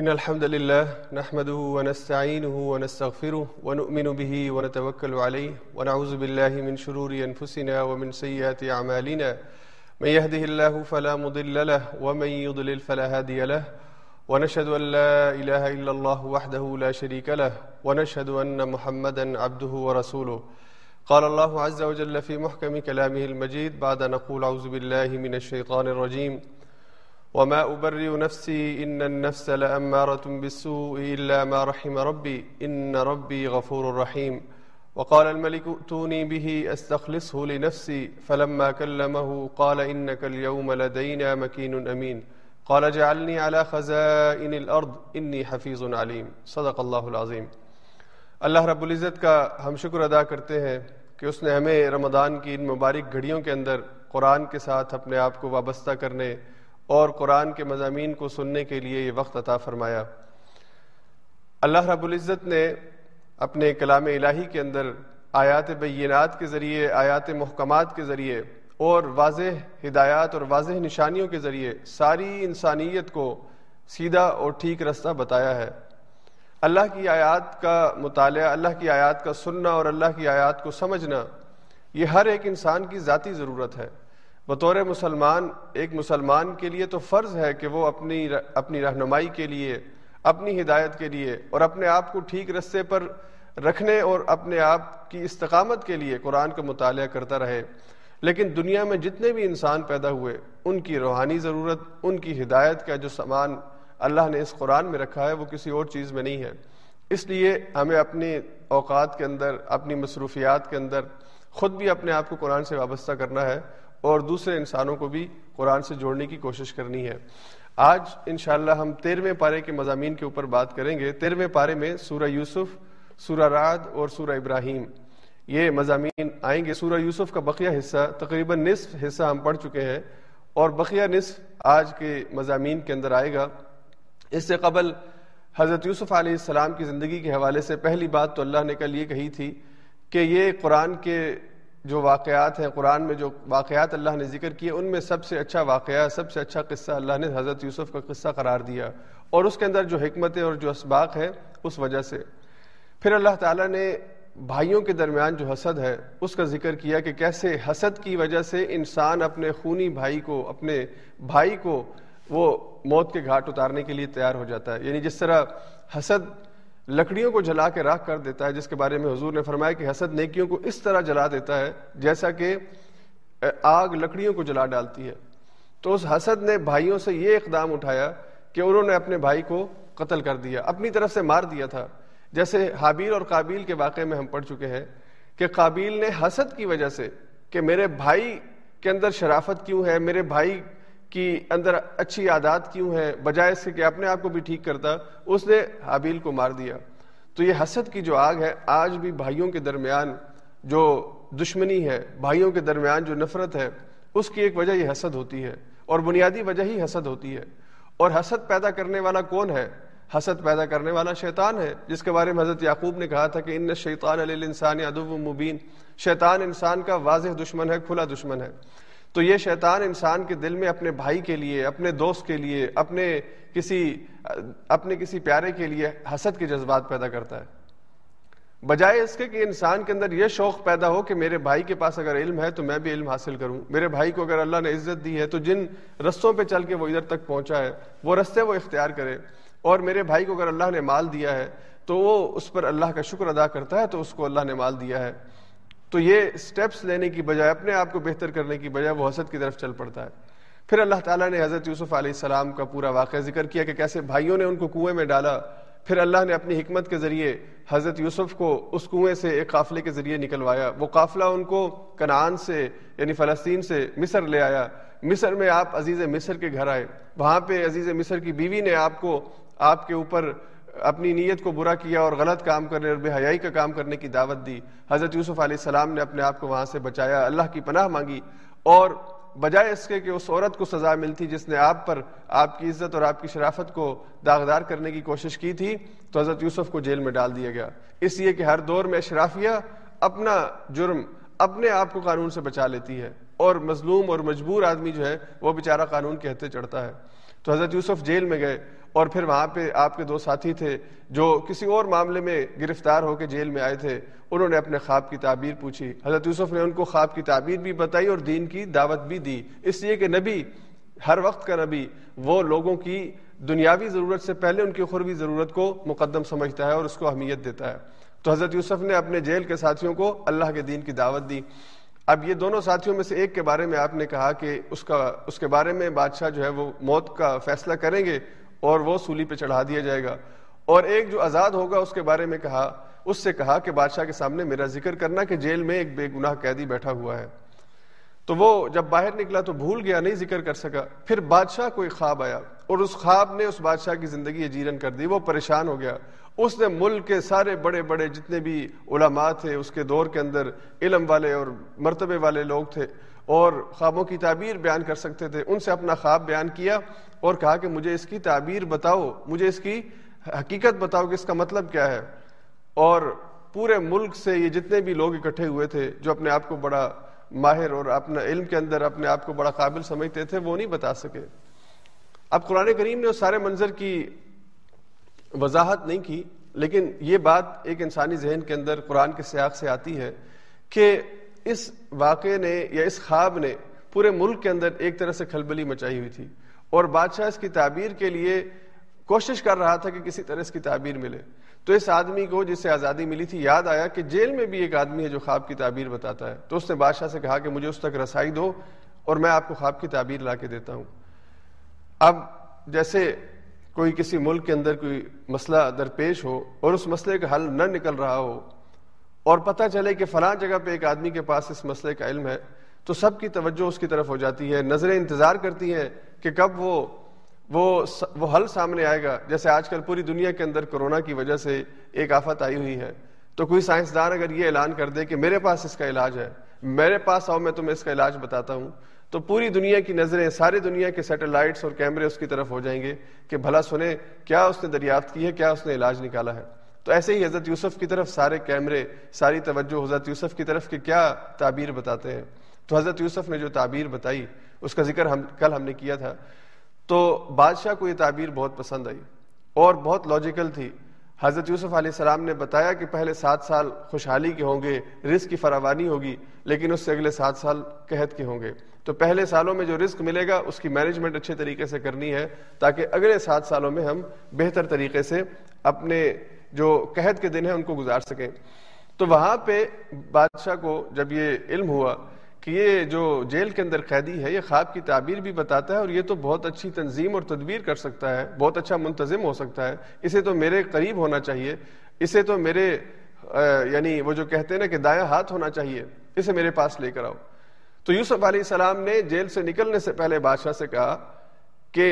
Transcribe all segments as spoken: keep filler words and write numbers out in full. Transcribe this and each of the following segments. ان الحمد لله نحمده ونستعينه ونستغفره ونؤمن به ونتوكل عليه ونعوذ بالله من شرور انفسنا ومن سيئات اعمالنا من يهده الله فلا مضل له ومن يضلل فلا هادي له ونشهد ان لا اله الا الله وحده لا شريك له ونشهد ان محمدا عبده ورسوله قال الله عز وجل في محكم كلامه المجيد بعد نقول اعوذ بالله من الشيطان الرجيم وما أبرئ نفسي إن النفس لأمارة بالسوء إلا ما رحم ربي إن ربي غفور رحيم وقال الملك ائتوني به أستخلصه لنفسي فلما كلمه قال إنك اليوم لدينا مكين أمين قال اجعلني على خزائن الأرض إني حفيظ عليم صدق اللہ العظیم. اللہ رب العزت کا ہم شکر ادا کرتے ہیں کہ اس نے ہمیں رمضان کی ان مبارک گھڑیوں کے اندر قرآن کے ساتھ اپنے آپ کو وابستہ کرنے اور قرآن کے مضامین کو سننے کے لیے یہ وقت عطا فرمایا. اللہ رب العزت نے اپنے کلام الہی کے اندر آیات بینات کے ذریعے، آیات محکمات کے ذریعے اور واضح ہدایات اور واضح نشانیوں کے ذریعے ساری انسانیت کو سیدھا اور ٹھیک رستہ بتایا ہے. اللہ کی آیات کا مطالعہ، اللہ کی آیات کا سننا اور اللہ کی آیات کو سمجھنا یہ ہر ایک انسان کی ذاتی ضرورت ہے. بطور مسلمان ایک مسلمان کے لیے تو فرض ہے کہ وہ اپنی اپنی رہنمائی کے لیے، اپنی ہدایت کے لیے اور اپنے آپ کو ٹھیک رستے پر رکھنے اور اپنے آپ کی استقامت کے لیے قرآن کا مطالعہ کرتا رہے. لیکن دنیا میں جتنے بھی انسان پیدا ہوئے ان کی روحانی ضرورت، ان کی ہدایت کا جو سامان اللہ نے اس قرآن میں رکھا ہے وہ کسی اور چیز میں نہیں ہے. اس لیے ہمیں اپنے اوقات کے اندر، اپنی مصروفیات کے اندر خود بھی اپنے آپ کو قرآن سے وابستہ کرنا ہے اور دوسرے انسانوں کو بھی قرآن سے جوڑنے کی کوشش کرنی ہے. آج انشاءاللہ ہم تیرہویں پارے کے مضامین کے اوپر بات کریں گے. تیرہویں پارے میں سورہ یوسف، سورہ رعد اور سورہ ابراہیم یہ مضامین آئیں گے. سورہ یوسف کا بقیہ حصہ، تقریباً نصف حصہ ہم پڑھ چکے ہیں اور بقیہ نصف آج کے مضامین کے اندر آئے گا. اس سے قبل حضرت یوسف علیہ السلام کی زندگی کے حوالے سے پہلی بات تو اللہ نے کل یہ کہی تھی کہ یہ قرآن کے جو واقعات ہیں، قرآن میں جو واقعات اللہ نے ذکر کیے ان میں سب سے اچھا واقعہ، سب سے اچھا قصہ اللہ نے حضرت یوسف کا قصہ قرار دیا اور اس کے اندر جو حکمتیں اور جو اسباق ہیں اس وجہ سے. پھر اللہ تعالیٰ نے بھائیوں کے درمیان جو حسد ہے اس کا ذکر کیا کہ کیسے حسد کی وجہ سے انسان اپنے خونی بھائی کو، اپنے بھائی کو وہ موت کے گھاٹ اتارنے کے لیے تیار ہو جاتا ہے. یعنی جس طرح حسد لکڑیوں کو جلا کے راکھ کر دیتا ہے، جس کے بارے میں حضور نے فرمایا کہ حسد نیکیوں کو اس طرح جلا دیتا ہے جیسا کہ آگ لکڑیوں کو جلا ڈالتی ہے. تو اس حسد نے بھائیوں سے یہ اقدام اٹھایا کہ انہوں نے اپنے بھائی کو قتل کر دیا، اپنی طرف سے مار دیا تھا. جیسے حابیل اور قابیل کے واقعے میں ہم پڑھ چکے ہیں کہ قابیل نے حسد کی وجہ سے کہ میرے بھائی کے اندر شرافت کیوں ہے، میرے بھائی کی اندر اچھی عادات کیوں ہیں، بجائے اس کے کہ اپنے آپ کو بھی ٹھیک کرتا، اس نے حابیل کو مار دیا. تو یہ حسد کی جو آگ ہے آج بھی بھائیوں کے درمیان جو دشمنی ہے، بھائیوں کے درمیان جو نفرت ہے، اس کی ایک وجہ یہ حسد ہوتی ہے اور بنیادی وجہ ہی حسد ہوتی ہے. اور حسد پیدا کرنے والا کون ہے؟ حسد پیدا کرنے والا شیطان ہے، جس کے بارے میں حضرت یعقوب نے کہا تھا کہ ان الشیطان للانسان عدو مبین، شیطان انسان کا واضح دشمن ہے، کھلا دشمن ہے. تو یہ شیطان انسان کے دل میں اپنے بھائی کے لیے، اپنے دوست کے لیے، اپنے کسی اپنے کسی پیارے کے لیے حسد کے جذبات پیدا کرتا ہے، بجائے اس کے کہ انسان کے اندر یہ شوق پیدا ہو کہ میرے بھائی کے پاس اگر علم ہے تو میں بھی علم حاصل کروں، میرے بھائی کو اگر اللہ نے عزت دی ہے تو جن رستوں پہ چل کے وہ ادھر تک پہنچا ہے وہ رستے وہ اختیار کرے، اور میرے بھائی کو اگر اللہ نے مال دیا ہے تو وہ اس پر اللہ کا شکر ادا کرتا ہے تو اس کو اللہ نے مال دیا ہے. تو یہ سٹیپس لینے کی بجائے، اپنے آپ کو بہتر کرنے کی بجائے وہ حسد کی طرف چل پڑتا ہے. پھر اللہ تعالیٰ نے حضرت یوسف علیہ السلام کا پورا واقعہ ذکر کیا کہ کیسے بھائیوں نے ان کو کنویں میں ڈالا، پھر اللہ نے اپنی حکمت کے ذریعے حضرت یوسف کو اس کنویں سے ایک قافلے کے ذریعے نکلوایا. وہ قافلہ ان کو کنعان سے یعنی فلسطین سے مصر لے آیا. مصر میں آپ عزیز مصر کے گھر آئے، وہاں پہ عزیز مصر کی بیوی نے آپ کو، آپ کے اوپر اپنی نیت کو برا کیا اور غلط کام کرنے اور بے حیائی کا کام کرنے کی دعوت دی. حضرت یوسف علیہ السلام نے اپنے آپ کو وہاں سے بچایا، اللہ کی پناہ مانگی، اور بجائے اس کے کہ اس عورت کو سزا ملتی جس نے آپ پر، آپ کی عزت اور آپ کی شرافت کو داغدار کرنے کی کوشش کی تھی، تو حضرت یوسف کو جیل میں ڈال دیا گیا. اس لیے کہ ہر دور میں اشرافیہ اپنا جرم، اپنے آپ کو قانون سے بچا لیتی ہے اور مظلوم اور مجبور آدمی جو ہے وہ بیچارہ قانون کے ہتھے چڑھتا ہے. تو حضرت یوسف جیل میں گئے اور پھر وہاں پہ آپ کے دو ساتھی تھے جو کسی اور معاملے میں گرفتار ہو کے جیل میں آئے تھے، انہوں نے اپنے خواب کی تعبیر پوچھی، حضرت یوسف نے ان کو خواب کی تعبیر بھی بتائی اور دین کی دعوت بھی دی، اس لیے کہ نبی، ہر وقت کا نبی، وہ لوگوں کی دنیاوی ضرورت سے پہلے ان کی اخروی ضرورت کو مقدم سمجھتا ہے اور اس کو اہمیت دیتا ہے۔ تو حضرت یوسف نے اپنے جیل کے ساتھیوں کو اللہ کے دین کی دعوت دی۔ اب یہ دونوں ساتھیوں میں سے ایک کے بارے میں آپ نے کہا کہ اس کا اس کے بارے میں بادشاہ جو ہے وہ موت کا فیصلہ کریں گے اور وہ سولی پہ چڑھا دیا جائے گا، اور ایک جو آزاد ہوگا اس کے بارے میں کہا، اس سے کہا کہ بادشاہ کے سامنے میرا ذکر کرنا کہ جیل میں ایک بے گناہ قیدی بیٹھا ہوا ہے۔ تو وہ جب باہر نکلا تو بھول گیا، نہیں ذکر کر سکا۔ پھر بادشاہ کو ایک خواب آیا اور اس خواب نے اس بادشاہ کی زندگی اجیرن کر دی، وہ پریشان ہو گیا۔ اس نے ملک کے سارے بڑے بڑے جتنے بھی علماء تھے اس کے دور کے اندر، علم والے اور مرتبے والے لوگ تھے اور خوابوں کی تعبیر بیان کر سکتے تھے، ان سے اپنا خواب بیان کیا اور کہا کہ مجھے اس کی تعبیر بتاؤ، مجھے اس کی حقیقت بتاؤ کہ اس کا مطلب کیا ہے۔ اور پورے ملک سے یہ جتنے بھی لوگ اکٹھے ہوئے تھے جو اپنے آپ کو بڑا ماہر اور اپنا علم کے اندر اپنے آپ کو بڑا قابل سمجھتے تھے، وہ نہیں بتا سکے۔ اب قرآن کریم نے اس سارے منظر کی وضاحت نہیں کی، لیکن یہ بات ایک انسانی ذہن کے اندر قرآن کے سیاق سے آتی ہے کہ اس واقعے نے یا اس خواب نے پورے ملک کے اندر ایک طرح سے کھلبلی مچائی ہوئی تھی، اور بادشاہ اس کی تعبیر کے لیے کوشش کر رہا تھا کہ کسی طرح اس کی تعبیر ملے۔ تو اس آدمی کو جس سے آزادی ملی تھی یاد آیا کہ جیل میں بھی ایک آدمی ہے جو خواب کی تعبیر بتاتا ہے، تو اس نے بادشاہ سے کہا کہ مجھے اس تک رسائی دو اور میں آپ کو خواب کی تعبیر لا کے دیتا ہوں۔ اب جیسے کوئی کسی ملک کے اندر کوئی مسئلہ درپیش ہو اور اس مسئلے کا حل نہ نکل رہا ہو اور پتہ چلے کہ فلاں جگہ پہ ایک آدمی کے پاس اس مسئلے کا علم ہے، تو سب کی توجہ اس کی طرف ہو جاتی ہے، نظریں انتظار کرتی ہیں کہ کب وہ وہ وہ حل سامنے آئے گا۔ جیسے آج کل پوری دنیا کے اندر کرونا کی وجہ سے ایک آفت آئی ہوئی ہے، تو کوئی سائنسدان اگر یہ اعلان کر دے کہ میرے پاس اس کا علاج ہے، میرے پاس آؤ میں تمہیں اس کا علاج بتاتا ہوں، تو پوری دنیا کی نظریں، ساری دنیا کے سیٹلائٹس اور کیمرے اس کی طرف ہو جائیں گے کہ بھلا سنیں کیا اس نے دریافت کی ہے، کیا اس نے علاج نکالا ہے۔ تو ایسے ہی حضرت یوسف کی طرف سارے کیمرے، ساری توجہ حضرت یوسف کی طرف کہ کیا تعبیر بتاتے ہیں۔ تو حضرت یوسف نے جو تعبیر بتائی اس کا ذکر ہم کل ہم نے کیا تھا، تو بادشاہ کو یہ تعبیر بہت پسند آئی اور بہت لاجیکل تھی۔ حضرت یوسف علیہ السلام نے بتایا کہ پہلے سات سال خوشحالی کے ہوں گے، رزق کی فراوانی ہوگی، لیکن اس سے اگلے سات سال قحط کے ہوں گے۔ تو پہلے سالوں میں جو رزق ملے گا اس کی مینجمنٹ اچھے طریقے سے کرنی ہے تاکہ اگلے سات سالوں میں ہم بہتر طریقے سے اپنے جو قحط کے دن ہیں ان کو گزار سکیں۔ تو وہاں پہ بادشاہ کو جب یہ علم ہوا کہ یہ جو جیل کے اندر قیدی ہے یہ خواب کی تعبیر بھی بتاتا ہے اور یہ تو بہت اچھی تنظیم اور تدبیر کر سکتا ہے، بہت اچھا منتظم ہو سکتا ہے، اسے تو میرے قریب ہونا چاہیے، اسے تو میرے یعنی وہ جو کہتے ہیں نا کہ دایاں ہاتھ ہونا چاہیے، اسے میرے پاس لے کر آؤ۔ تو یوسف علیہ السلام نے جیل سے نکلنے سے پہلے بادشاہ سے کہا کہ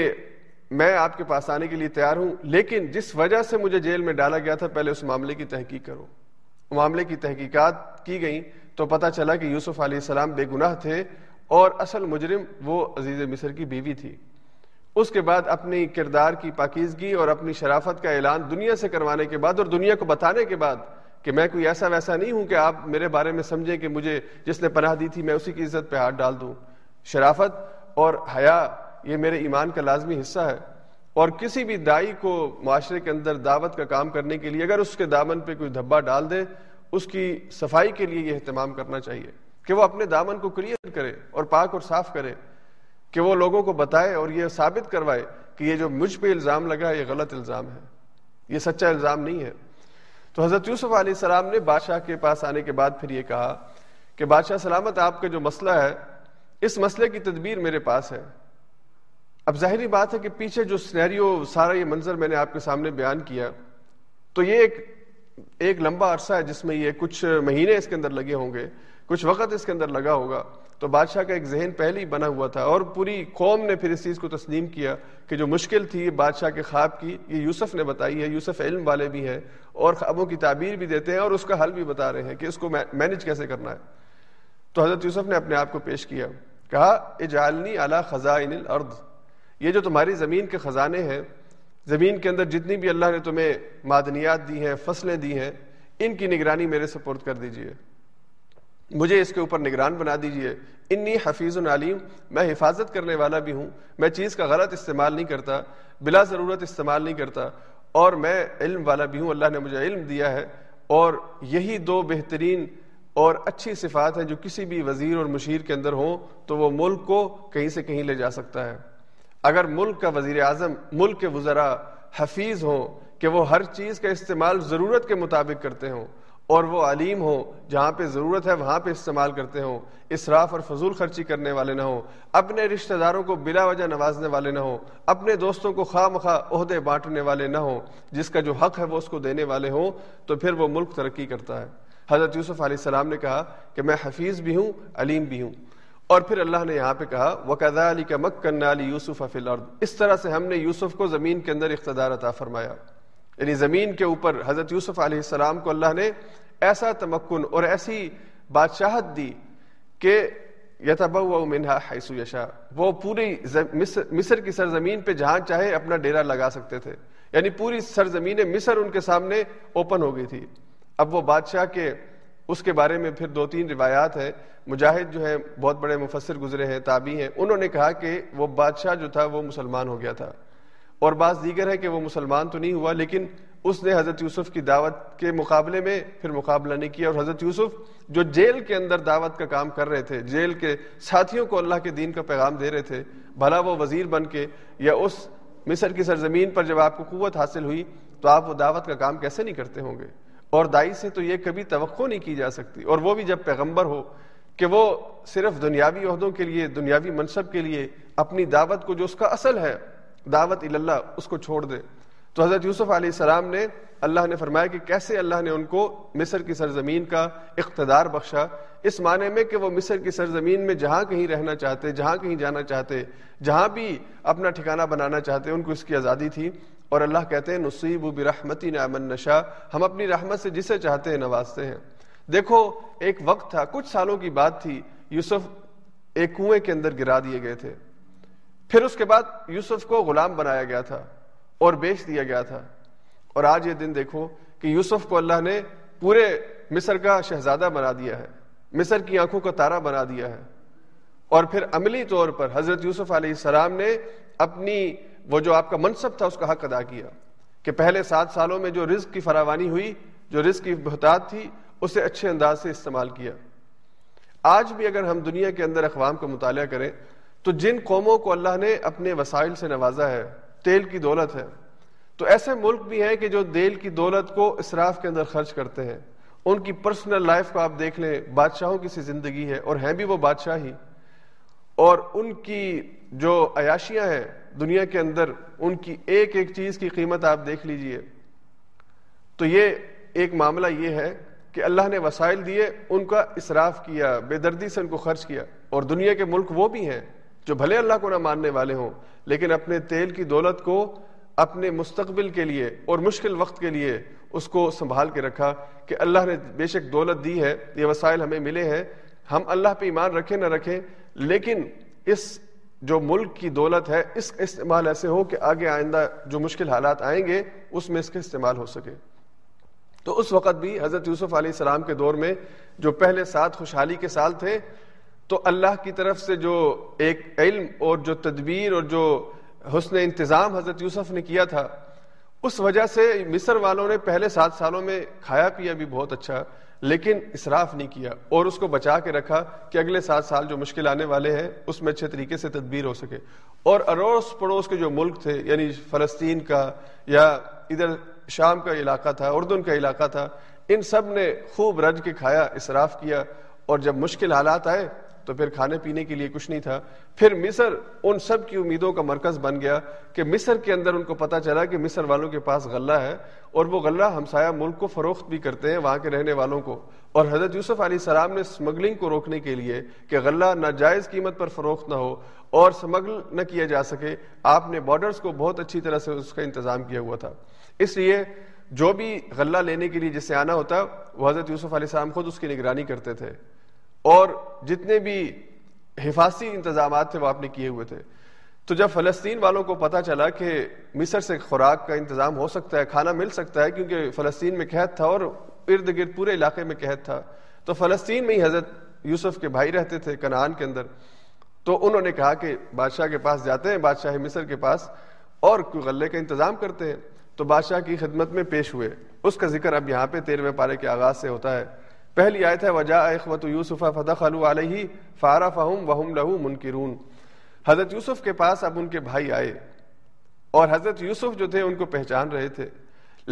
میں آپ کے پاس آنے کے لیے تیار ہوں، لیکن جس وجہ سے مجھے جیل میں ڈالا گیا تھا پہلے اس معاملے کی تحقیق کرو۔ معاملے کی تحقیقات کی گئیں تو پتہ چلا کہ یوسف علیہ السلام بے گناہ تھے اور اصل مجرم وہ عزیز مصر کی بیوی تھی۔ اس کے بعد اپنی کردار کی پاکیزگی اور اپنی شرافت کا اعلان دنیا سے کروانے کے بعد اور دنیا کو بتانے کے بعد کہ میں کوئی ایسا ویسا نہیں ہوں کہ آپ میرے بارے میں سمجھیں کہ مجھے جس نے پناہ دی تھی میں اسی کی عزت پہ ہاتھ ڈال دوں، شرافت اور حیا یہ میرے ایمان کا لازمی حصہ ہے۔ اور کسی بھی داعی کو معاشرے کے اندر دعوت کا کام کرنے کے لیے اگر اس کے دامن پہ کوئی دھبا ڈال دے، اس کی صفائی کے لیے یہ اہتمام کرنا چاہیے کہ وہ اپنے دامن کو کلیئر کرے اور پاک اور صاف کرے، کہ وہ لوگوں کو بتائے اور یہ ثابت کروائے کہ یہ جو مجھ پہ الزام لگا ہے یہ غلط الزام ہے، یہ سچا الزام نہیں ہے۔ تو حضرت یوسف علیہ السلام نے بادشاہ کے پاس آنے کے بعد پھر یہ کہا کہ بادشاہ سلامت، آپ کا جو مسئلہ ہے اس مسئلے کی تدبیر میرے پاس ہے۔ اب ظاہری بات ہے کہ پیچھے جو سینیریو، سارا یہ منظر میں نے آپ کے سامنے بیان کیا، تو یہ ایک ایک لمبا عرصہ ہے جس میں یہ کچھ مہینے اس کے اندر لگے ہوں گے، کچھ وقت اس کے اندر لگا ہوگا۔ تو بادشاہ کا ایک ذہن پہلے ہی بنا ہوا تھا اور پوری قوم نے پھر اس چیز کو تسلیم کیا کہ جو مشکل تھی بادشاہ کے خواب کی، یہ یوسف نے بتائی ہے، یوسف علم والے بھی ہیں اور خوابوں کی تعبیر بھی دیتے ہیں اور اس کا حل بھی بتا رہے ہیں کہ اس کو مینج کیسے کرنا ہے۔ تو حضرت یوسف نے اپنے آپ کو پیش کیا، کہا اجعلنی علی خزائن الارض، یہ جو تمہاری زمین کے خزانے ہیں، زمین کے اندر جتنی بھی اللہ نے تمہیں معدنیات دی ہیں، فصلیں دی ہیں، ان کی نگرانی میرے سپرد کر دیجئے۔ مجھے اس کے اوپر نگران بنا دیجئے، انی حفیظ علیم، میں حفاظت کرنے والا بھی ہوں، میں چیز کا غلط استعمال نہیں کرتا، بلا ضرورت استعمال نہیں کرتا، اور میں علم والا بھی ہوں، اللہ نے مجھے علم دیا ہے۔ اور یہی دو بہترین اور اچھی صفات ہیں جو کسی بھی وزیر اور مشیر کے اندر ہوں تو وہ ملک کو کہیں سے کہیں لے جا سکتا ہے۔ اگر ملک کا وزیر اعظم، ملک کے وزراء حفیظ ہوں کہ وہ ہر چیز کا استعمال ضرورت کے مطابق کرتے ہوں، اور وہ علیم ہوں، جہاں پہ ضرورت ہے وہاں پہ استعمال کرتے ہوں، اسراف اور فضول خرچی کرنے والے نہ ہوں، اپنے رشتہ داروں کو بلا وجہ نوازنے والے نہ ہوں، اپنے دوستوں کو خواہ مخواہ عہدے بانٹنے والے نہ ہوں، جس کا جو حق ہے وہ اس کو دینے والے ہوں، تو پھر وہ ملک ترقی کرتا ہے۔ حضرت یوسف علیہ السلام نے کہا کہ میں حفیظ بھی ہوں، علیم بھی ہوں۔ اور پھر اللہ نے یہاں پہ کہا وَكَذَلِكَ مَكَّنَّا لِيُوسُفَ فِي الْأَرْضِ، اس طرح سے ہم نے یوسف کو زمین کے اندر اقتدار عطا فرمایا، یعنی زمین کے اوپر حضرت یوسف علیہ السلام کو اللہ نے ایسا تمکن اور ایسی بادشاہت دی کہ یتبوأ منہا حیث یشاء، وہ پوری مصر کی سرزمین پہ جہاں چاہے اپنا ڈیرا لگا سکتے تھے، یعنی پوری سرزمین مصر ان کے سامنے اوپن ہو گئی تھی۔ اب وہ بادشاہ کے اس کے بارے میں پھر دو تین روایات ہیں، مجاہد جو ہیں بہت بڑے مفسر گزرے ہیں، تابعی ہیں، انہوں نے کہا کہ وہ بادشاہ جو تھا وہ مسلمان ہو گیا تھا، اور بعض دیگر ہے کہ وہ مسلمان تو نہیں ہوا لیکن اس نے حضرت یوسف کی دعوت کے مقابلے میں پھر مقابلہ نہیں کیا، اور حضرت یوسف جو جیل کے اندر دعوت کا کام کر رہے تھے، جیل کے ساتھیوں کو اللہ کے دین کا پیغام دے رہے تھے، بھلا وہ وزیر بن کے یا اس مصر کی سرزمین پر جب آپ کو قوت حاصل ہوئی تو آپ وہ دعوت کا کام کیسے نہیں کرتے ہوں گے؟ اور دائی سے تو یہ کبھی توقع نہیں کی جا سکتی، اور وہ بھی جب پیغمبر ہو کہ وہ صرف دنیاوی عہدوں کے لیے، دنیاوی منصب کے لیے اپنی دعوت کو جو اس کا اصل ہے، دعوت الی اللہ، اس کو چھوڑ دے۔ تو حضرت یوسف علیہ السلام نے، اللہ نے فرمایا کہ کیسے اللہ نے ان کو مصر کی سرزمین کا اقتدار بخشا، اس معنی میں کہ وہ مصر کی سرزمین میں جہاں کہیں رہنا چاہتے، جہاں کہیں جانا چاہتے، جہاں بھی اپنا ٹھکانہ بنانا چاہتے، ان کو اس کی آزادی تھی۔ اور اللہ کہتے ہیں نصیب برحمتنا من نشاء، ہم اپنی رحمت سے جسے چاہتے ہیں نوازتے ہیں۔ دیکھو ایک وقت تھا، کچھ سالوں کی بات تھی، یوسف ایک کنویں کے اندر گرا دیے گئے تھے، پھر اس کے بعد یوسف کو غلام بنایا گیا تھا اور بیچ دیا گیا تھا، اور آج یہ دن دیکھو کہ یوسف کو اللہ نے پورے مصر کا شہزادہ بنا دیا ہے، مصر کی آنکھوں کا تارا بنا دیا ہے۔ اور پھر عملی طور پر حضرت یوسف علیہ السلام نے اپنی وہ جو آپ کا منصب تھا اس کا حق ادا کیا، کہ پہلے سات سالوں میں جو رزق کی فراوانی ہوئی، جو رزق کی بہتات تھی، اسے اچھے انداز سے استعمال کیا۔ آج بھی اگر ہم دنیا کے اندر اقوام کا مطالعہ کریں تو جن قوموں کو اللہ نے اپنے وسائل سے نوازا ہے، تیل کی دولت ہے، تو ایسے ملک بھی ہیں کہ جو تیل کی دولت کو اسراف کے اندر خرچ کرتے ہیں۔ ان کی پرسنل لائف کو آپ دیکھ لیں، بادشاہوں کی سی زندگی ہے، اور ہیں بھی وہ بادشاہ ہی، اور ان کی جو عیاشیاں ہیں دنیا کے اندر، ان کی ایک ایک چیز کی قیمت آپ دیکھ لیجئے۔ تو یہ ایک معاملہ یہ ہے کہ اللہ نے وسائل دیے، ان کا اسراف کیا، بے دردی سے ان کو خرچ کیا۔ اور دنیا کے ملک وہ بھی ہیں جو بھلے اللہ کو نہ ماننے والے ہوں لیکن اپنے تیل کی دولت کو اپنے مستقبل کے لیے اور مشکل وقت کے لیے اس کو سنبھال کے رکھا، کہ اللہ نے بے شک دولت دی ہے، یہ وسائل ہمیں ملے ہیں، ہم اللہ پہ ایمان رکھیں نہ رکھیں، لیکن اس جو ملک کی دولت ہے اس کا استعمال ایسے ہو کہ آگے آئندہ جو مشکل حالات آئیں گے اس میں اس کا استعمال ہو سکے۔ تو اس وقت بھی حضرت یوسف علیہ السلام کے دور میں جو پہلے سات خوشحالی کے سال تھے، تو اللہ کی طرف سے جو ایک علم اور جو تدبیر اور جو حسن انتظام حضرت یوسف نے کیا تھا، اس وجہ سے مصر والوں نے پہلے سات سالوں میں کھایا پیا بھی بہت اچھا، لیکن اسراف نہیں کیا، اور اس کو بچا کے رکھا کہ اگلے سات سال جو مشکل آنے والے ہیں اس میں اچھے طریقے سے تدبیر ہو سکے۔ اور اڑوس پڑوس کے جو ملک تھے، یعنی فلسطین کا یا ادھر شام کا علاقہ تھا، اردن کا علاقہ تھا، ان سب نے خوب رج کے کھایا، اسراف کیا، اور جب مشکل حالات آئے تو پھر کھانے پینے کے لیے کچھ نہیں تھا۔ پھر مصر ان سب کی امیدوں کا مرکز بن گیا کہ مصر کے اندر ان کو پتہ چلا کہ مصر والوں کے پاس غلہ ہے، اور وہ غلہ ہمسایہ ملک کو فروخت بھی کرتے ہیں وہاں کے رہنے والوں کو۔ اور حضرت یوسف علیہ السلام نے سمگلنگ کو روکنے کے لیے کہ غلہ ناجائز قیمت پر فروخت نہ ہو اور سمگل نہ کیا جا سکے، آپ نے بارڈرز کو بہت اچھی طرح سے اس کا انتظام کیا ہوا تھا۔ اس لیے جو بھی غلہ لینے کے لیے جسے آنا ہوتا، وہ حضرت یوسف علیہ السلام خود اس کی نگرانی کرتے تھے، اور جتنے بھی حفاظتی انتظامات تھے وہ آپ نے کیے ہوئے تھے۔ تو جب فلسطین والوں کو پتہ چلا کہ مصر سے خوراک کا انتظام ہو سکتا ہے، کھانا مل سکتا ہے، کیونکہ فلسطین میں قحط تھا اور ارد گرد پورے علاقے میں قحط تھا، تو فلسطین میں ہی حضرت یوسف کے بھائی رہتے تھے کنعان کے اندر، تو انہوں نے کہا کہ بادشاہ کے پاس جاتے ہیں، بادشاہ مصر کے پاس، اور کوئی غلے کا انتظام کرتے ہیں، تو بادشاہ کی خدمت میں پیش ہوئے. اس کا ذکر اب یہاں پہ تیرہویں پارے کے آغاز سے ہوتا ہے. پہلی آیت ہے وَجَاءَ إِخْوَةُ يُوسُفَ فَدَخَلُوا عَلَيْهِ فَعَرَفَهُمْ وَهُمْ لَهُ مُنْكِرُونَ. حضرت یوسف کے پاس اب ان کے بھائی آئے، اور حضرت یوسف جو تھے ان کو پہچان رہے تھے،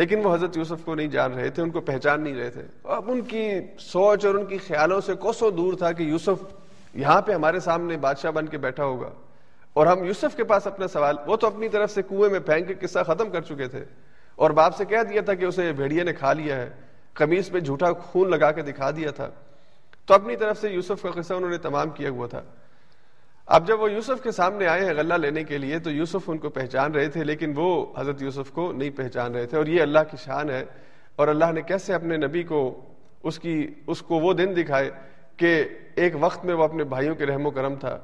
لیکن وہ حضرت یوسف کو نہیں جان رہے تھے، ان کو پہچان نہیں رہے تھے. اب ان کی سوچ اور ان کی خیالوں سے کوسوں دور تھا کہ یوسف یہاں پہ ہمارے سامنے بادشاہ بن کے بیٹھا ہوگا، اور ہم یوسف کے پاس اپنا سوال، وہ تو اپنی طرف سے کنویں میں پھینک کے قصہ ختم کر چکے تھے، اور باپ سے کہہ دیا تھا کہ اسے بھیڑیے نے کھا لیا ہے، قمیص پہ جھوٹا خون لگا کے دکھا دیا تھا، تو اپنی طرف سے یوسف کا قصہ انہوں نے تمام کیا ہوا تھا. اب جب وہ یوسف کے سامنے آئے ہیں غلہ لینے کے لیے، تو یوسف ان کو پہچان رہے تھے، لیکن وہ حضرت یوسف کو نہیں پہچان رہے تھے. اور یہ اللہ کی شان ہے، اور اللہ نے کیسے اپنے نبی کو اس کی اس کو وہ دن دکھائے کہ ایک وقت میں وہ اپنے بھائیوں کے رحم و کرم تھا،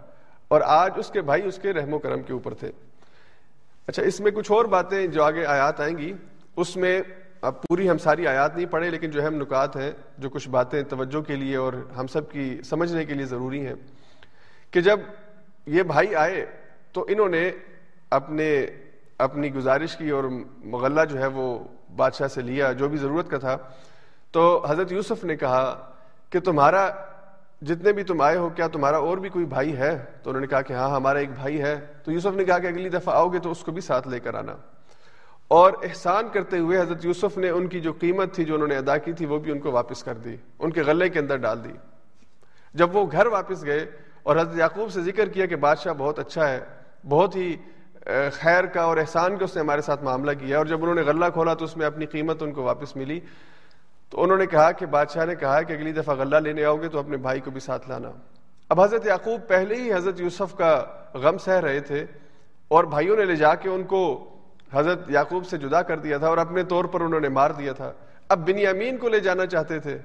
اور آج اس کے بھائی اس کے رحم و کرم کے اوپر تھے. اچھا، اس میں کچھ اور باتیں جو آگے آیات آئیں گی، اس میں اب پوری ہم ساری آیات نہیں پڑھیں، لیکن جو اہم نکات ہیں، جو کچھ باتیں توجہ کے لیے اور ہم سب کی سمجھنے کے لیے ضروری ہیں، کہ جب یہ بھائی آئے تو انہوں نے اپنے اپنی گزارش کی، اور مغلہ جو ہے وہ بادشاہ سے لیا جو بھی ضرورت کا تھا. تو حضرت یوسف نے کہا کہ تمہارا جتنے بھی تم آئے ہو، کیا تمہارا اور بھی کوئی بھائی ہے؟ تو انہوں نے کہا کہ ہاں ہمارا ایک بھائی ہے. تو یوسف نے کہا کہ اگلی دفعہ آؤ گے تو اس کو بھی ساتھ لے کر آنا. اور احسان کرتے ہوئے حضرت یوسف نے ان کی جو قیمت تھی جو انہوں نے ادا کی تھی وہ بھی ان کو واپس کر دی، ان کے غلے کے اندر ڈال دی. جب وہ گھر واپس گئے اور حضرت یعقوب سے ذکر کیا کہ بادشاہ بہت اچھا ہے، بہت ہی خیر کا اور احسان کا اس نے ہمارے ساتھ معاملہ کیا، اور جب انہوں نے غلہ کھولا تو اس میں اپنی قیمت ان کو واپس ملی. تو انہوں نے کہا کہ بادشاہ نے کہا کہ اگلی دفعہ غلہ لینے آؤ گے تو اپنے بھائی کو بھی ساتھ لانا. اب حضرت یعقوب پہلے ہی حضرت یوسف کا غم سہ رہے تھے، اور بھائیوں نے لے جا کے ان کو حضرت یعقوب سے جدا کر دیا تھا، اور اپنے طور پر انہوں نے مار دیا تھا. اب بنیامین کو لے جانا چاہتے تھے،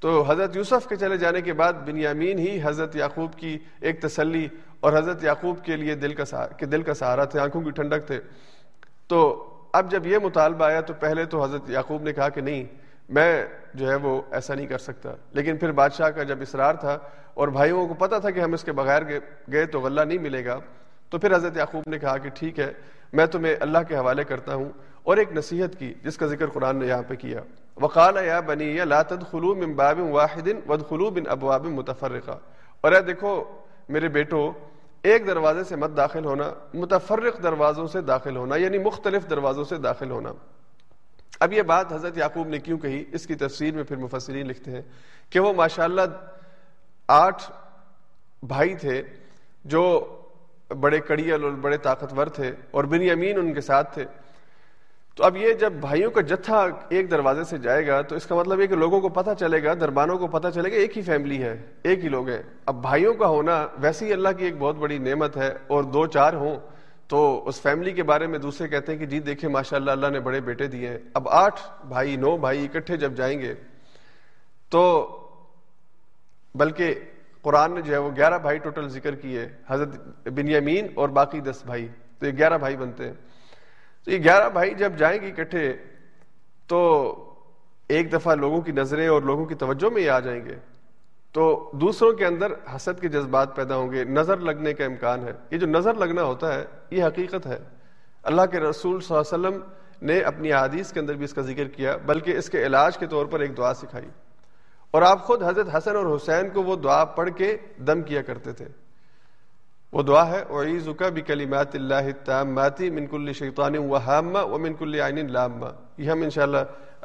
تو حضرت یوسف کے چلے جانے کے بعد بنیامین ہی حضرت یعقوب کی ایک تسلی اور حضرت یعقوب کے لیے دل کا سہارا کہ دل کا سہارا تھے، آنکھوں کی ٹھنڈک تھے. تو اب جب یہ مطالبہ آیا تو پہلے تو حضرت یعقوب نے کہا کہ نہیں، میں جو ہے وہ ایسا نہیں کر سکتا، لیکن پھر بادشاہ کا جب اصرار تھا اور بھائیوں کو پتہ تھا کہ ہم اس کے بغیر گئے تو غلہ نہیں ملے گا، تو پھر حضرت یعقوب نے کہا کہ ٹھیک ہے، میں تمہیں اللہ کے حوالے کرتا ہوں. اور ایک نصیحت کی جس کا ذکر قرآن نے یہاں پہ کیا، وَقَالَ يَا بَنِيَّ لَا تَدْخُلُوا مِن بَابٍ وَاحِدٍ وَادْخُلُوا مِنْ أَبْوَابٍ مُتَفَرِّقَةٍ. اور اے دیکھو میرے بیٹو، ایک دروازے سے مت داخل ہونا، متفرق دروازوں سے داخل ہونا، یعنی مختلف دروازوں سے داخل ہونا. اب یہ بات حضرت یعقوب نے کیوں کہی، اس کی تفسیر میں پھر مفسرین لکھتے ہیں کہ وہ ماشاءاللہ آٹھ بھائی تھے جو بڑے کڑیل اور بڑے طاقتور تھے، اور بنیامین ان کے ساتھ تھے. تو اب یہ جب بھائیوں کا جتھا ایک دروازے سے جائے گا تو اس کا مطلب یہ کہ لوگوں کو پتہ چلے گا، دربانوں کو پتہ چلے گا ایک ہی فیملی ہے، ایک ہی لوگ ہیں. اب بھائیوں کا ہونا ویسے ہی اللہ کی ایک بہت بڑی نعمت ہے، اور دو چار ہوں تو اس فیملی کے بارے میں دوسرے کہتے ہیں کہ جی دیکھیں ماشاءاللہ اللہ نے بڑے بیٹے دیے ہیں. اب آٹھ بھائی نو بھائی اکٹھے جب جائیں گے تو، بلکہ قرآن نے جو ہے وہ گیارہ بھائی ٹوٹل ذکر کیے، حضرت بنیامین اور باقی دس بھائی، تو یہ گیارہ بھائی بنتے ہیں. تو یہ گیارہ بھائی جب جائیں گے اکٹھے تو ایک دفعہ لوگوں کی نظریں اور لوگوں کی توجہ میں یہ آ جائیں گے، تو دوسروں کے اندر حسد کے جذبات پیدا ہوں گے، نظر لگنے کا امکان ہے. یہ جو نظر لگنا ہوتا ہے یہ حقیقت ہے، اللہ کے رسول صلی اللہ علیہ وسلم نے اپنی احادیث کے اندر بھی اس کا ذکر کیا، بلکہ اس کے علاج کے طور پر ایک دعا سکھائی، اور آپ خود حضرت حسن اور حسین کو وہ دعا پڑھ کے دم کیا کرتے تھے. وہ دعا ہے اعیذک بکلمات اللہ التامات من کل شیطان وہامہ ومن کل عین لامہ. یہ ہم انشاءاللہ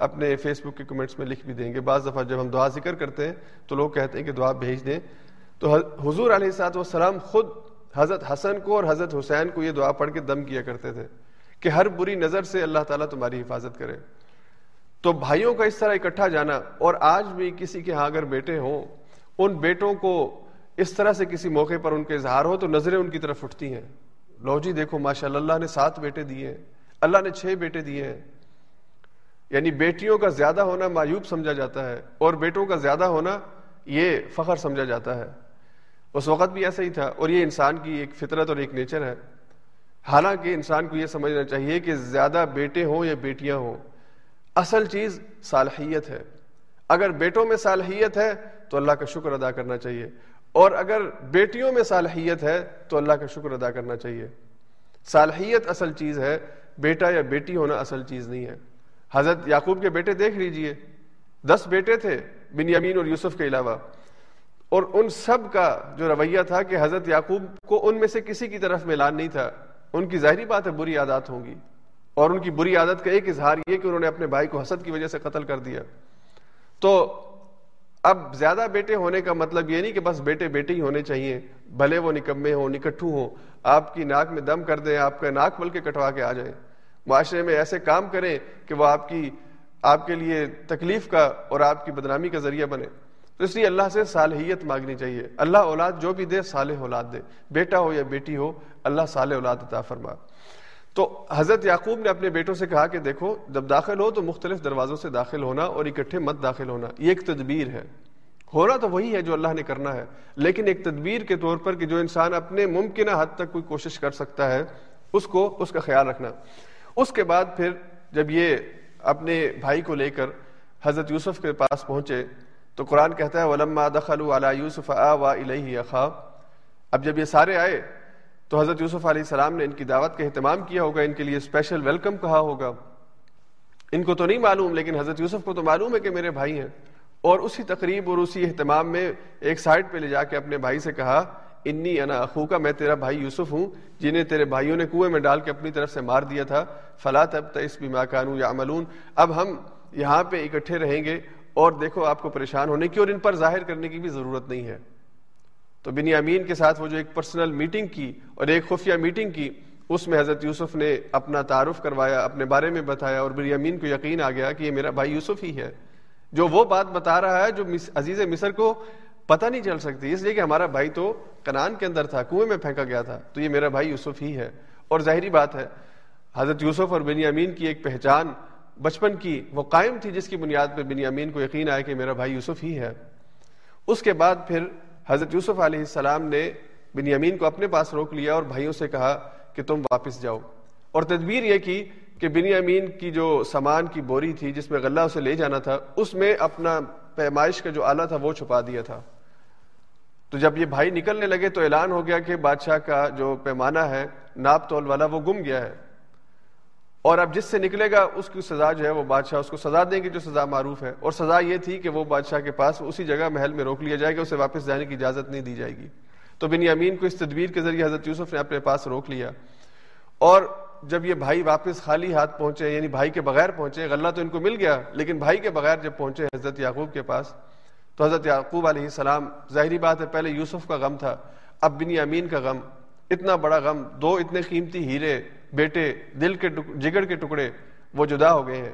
اپنے فیس بک کے کمنٹس میں لکھ بھی دیں گے. بعض دفعہ جب ہم دعا ذکر کرتے ہیں تو لوگ کہتے ہیں کہ دعا بھیج دیں، تو حضور علیہ الصلوۃ والسلام خود حضرت حسن کو اور حضرت حسین کو یہ دعا پڑھ کے دم کیا کرتے تھے کہ ہر بری نظر سے اللہ تعالیٰ تمہاری حفاظت کرے. تو بھائیوں کا اس طرح اکٹھا جانا، اور آج بھی کسی کے ہاں اگر بیٹے ہوں، ان بیٹوں کو اس طرح سے کسی موقع پر ان کے اظہار ہو تو نظریں ان کی طرف اٹھتی ہیں، لو جی دیکھو ماشاءاللہ اللہ نے سات بیٹے دیے ہیں، اللہ نے چھ بیٹے دیے ہیں. یعنی بیٹیوں کا زیادہ ہونا معیوب سمجھا جاتا ہے، اور بیٹوں کا زیادہ ہونا یہ فخر سمجھا جاتا ہے. اس وقت بھی ایسا ہی تھا، اور یہ انسان کی ایک فطرت اور ایک نیچر ہے. حالانکہ انسان کو یہ سمجھنا چاہیے کہ زیادہ بیٹے ہوں یا بیٹیاں ہوں، اصل چیز صالحیت ہے. اگر بیٹوں میں صالحیت ہے تو اللہ کا شکر ادا کرنا چاہیے, اور اگر بیٹیوں میں صالحیت ہے تو اللہ کا شکر ادا کرنا چاہیے. صالحیت اصل چیز ہے, بیٹا یا بیٹی ہونا اصل چیز نہیں ہے. حضرت یعقوب کے بیٹے دیکھ لیجئے, دس بیٹے تھے بنیامین اور یوسف کے علاوہ, اور ان سب کا جو رویہ تھا کہ حضرت یعقوب کو ان میں سے کسی کی طرف میلان نہیں تھا. ان کی ظاہری بات ہے بری عادات ہوں گی, اور ان کی بری عادت کا ایک اظہار یہ کہ انہوں نے اپنے بھائی کو حسد کی وجہ سے قتل کر دیا. تو اب زیادہ بیٹے ہونے کا مطلب یہ نہیں کہ بس بیٹے بیٹے ہی ہونے چاہیے, بھلے وہ نکمے ہوں نکٹھو ہوں, آپ کی ناک میں دم کر دیں, آپ کا ناک بلکہ کٹوا کے آ جائیں, معاشرے میں ایسے کام کریں کہ وہ آپ کی آپ کے لیے تکلیف کا اور آپ کی بدنامی کا ذریعہ بنے. تو اس لیے اللہ سے صالحیت مانگنی چاہیے. اللہ اولاد جو بھی دے صالح اولاد دے, بیٹا ہو یا بیٹی ہو, اللہ صالح اولاد عطا فرما. تو حضرت یعقوب نے اپنے بیٹوں سے کہا کہ دیکھو جب داخل ہو تو مختلف دروازوں سے داخل ہونا اور اکٹھے مت داخل ہونا. یہ ایک تدبیر ہے, ہونا تو وہی ہے جو اللہ نے کرنا ہے, لیکن ایک تدبیر کے طور پر کہ جو انسان اپنے ممکنہ حد تک کوئی کوشش کر سکتا ہے اس کو اس کا خیال رکھنا. اس کے بعد پھر جب یہ اپنے بھائی کو لے کر حضرت یوسف کے پاس پہنچے تو قرآن کہتا ہے وَلَمَّا دَخَلُوا عَلَى يُوسُفَ آوَا إِلَيْهِ أَخَاهُ. اب جب یہ سارے آئے تو حضرت یوسف علیہ السلام نے ان کی دعوت کا اہتمام کیا ہوگا, ان کے لیے اسپیشل ویلکم کہا ہوگا. ان کو تو نہیں معلوم, لیکن حضرت یوسف کو تو معلوم ہے کہ میرے بھائی ہیں, اور اسی تقریب اور اسی اہتمام میں ایک سائٹ پہ لے جا کے اپنے بھائی سے کہا انی انا اخوکا, میں تیرا بھائی یوسف ہوں جنہیں تیرے بھائیوں نے کنویں میں ڈال کے اپنی طرف سے مار دیا تھا. فلا تبتئس بما کانوا یعملون. اب ہم یہاں پہ اکٹھے رہیں گے اور دیکھو آپ کو پریشان ہونے کی اور ان پر ظاہر کرنے کی بھی ضرورت نہیں ہے. تو بنیامین کے ساتھ وہ جو ایک پرسنل میٹنگ کی اور ایک خفیہ میٹنگ کی, اس میں حضرت یوسف نے اپنا تعارف کروایا, اپنے بارے میں بتایا, اور بنیامین کو یقین آ گیا کہ یہ میرا بھائی یوسف ہی ہے جو وہ بات بتا رہا ہے جو عزیز مصر کو پتہ نہیں چل سکتی, اس لیے کہ ہمارا بھائی تو کنعان کے اندر تھا, کنویں میں پھینکا گیا تھا, تو یہ میرا بھائی یوسف ہی ہے. اور ظاہری بات ہے حضرت یوسف اور بنیامین کی ایک پہچان بچپن کی وہ قائم تھی جس کی بنیاد پہ بنیامین کو یقین آیا کہ میرا بھائی یوسف ہی ہے. اس کے بعد پھر حضرت یوسف علیہ السلام نے بنیامین کو اپنے پاس روک لیا اور بھائیوں سے کہا کہ تم واپس جاؤ, اور تدبیر یہ کی کہ بنیامین کی جو سامان کی بوری تھی جس میں غلہ اسے لے جانا تھا, اس میں اپنا پیمائش کا جو آلہ تھا وہ چھپا دیا تھا. تو جب یہ بھائی نکلنے لگے تو اعلان ہو گیا کہ بادشاہ کا جو پیمانہ ہے ناپ تول والا وہ گم گیا ہے, اور اب جس سے نکلے گا اس کی سزا جو ہے وہ بادشاہ اس کو سزا دیں گے جو سزا معروف ہے. اور سزا یہ تھی کہ وہ بادشاہ کے پاس اسی جگہ محل میں روک لیا جائے گا, اسے واپس جانے کی اجازت نہیں دی جائے گی. تو بنیامین کو اس تدبیر کے ذریعے حضرت یوسف نے اپنے پاس روک لیا, اور جب یہ بھائی واپس خالی ہاتھ پہنچے, یعنی بھائی کے بغیر پہنچے, غلہ تو ان کو مل گیا لیکن بھائی کے بغیر جب پہنچے حضرت یعقوب کے پاس, تو حضرت یعقوب علیہ السلام, ظاہری بات ہے پہلے یوسف کا غم تھا, اب بنیامین کا غم, اتنا بڑا غم, دو اتنے قیمتی ہیرے, بیٹے, دل کے جگر کے ٹکڑے, وہ جدا ہو گئے ہیں.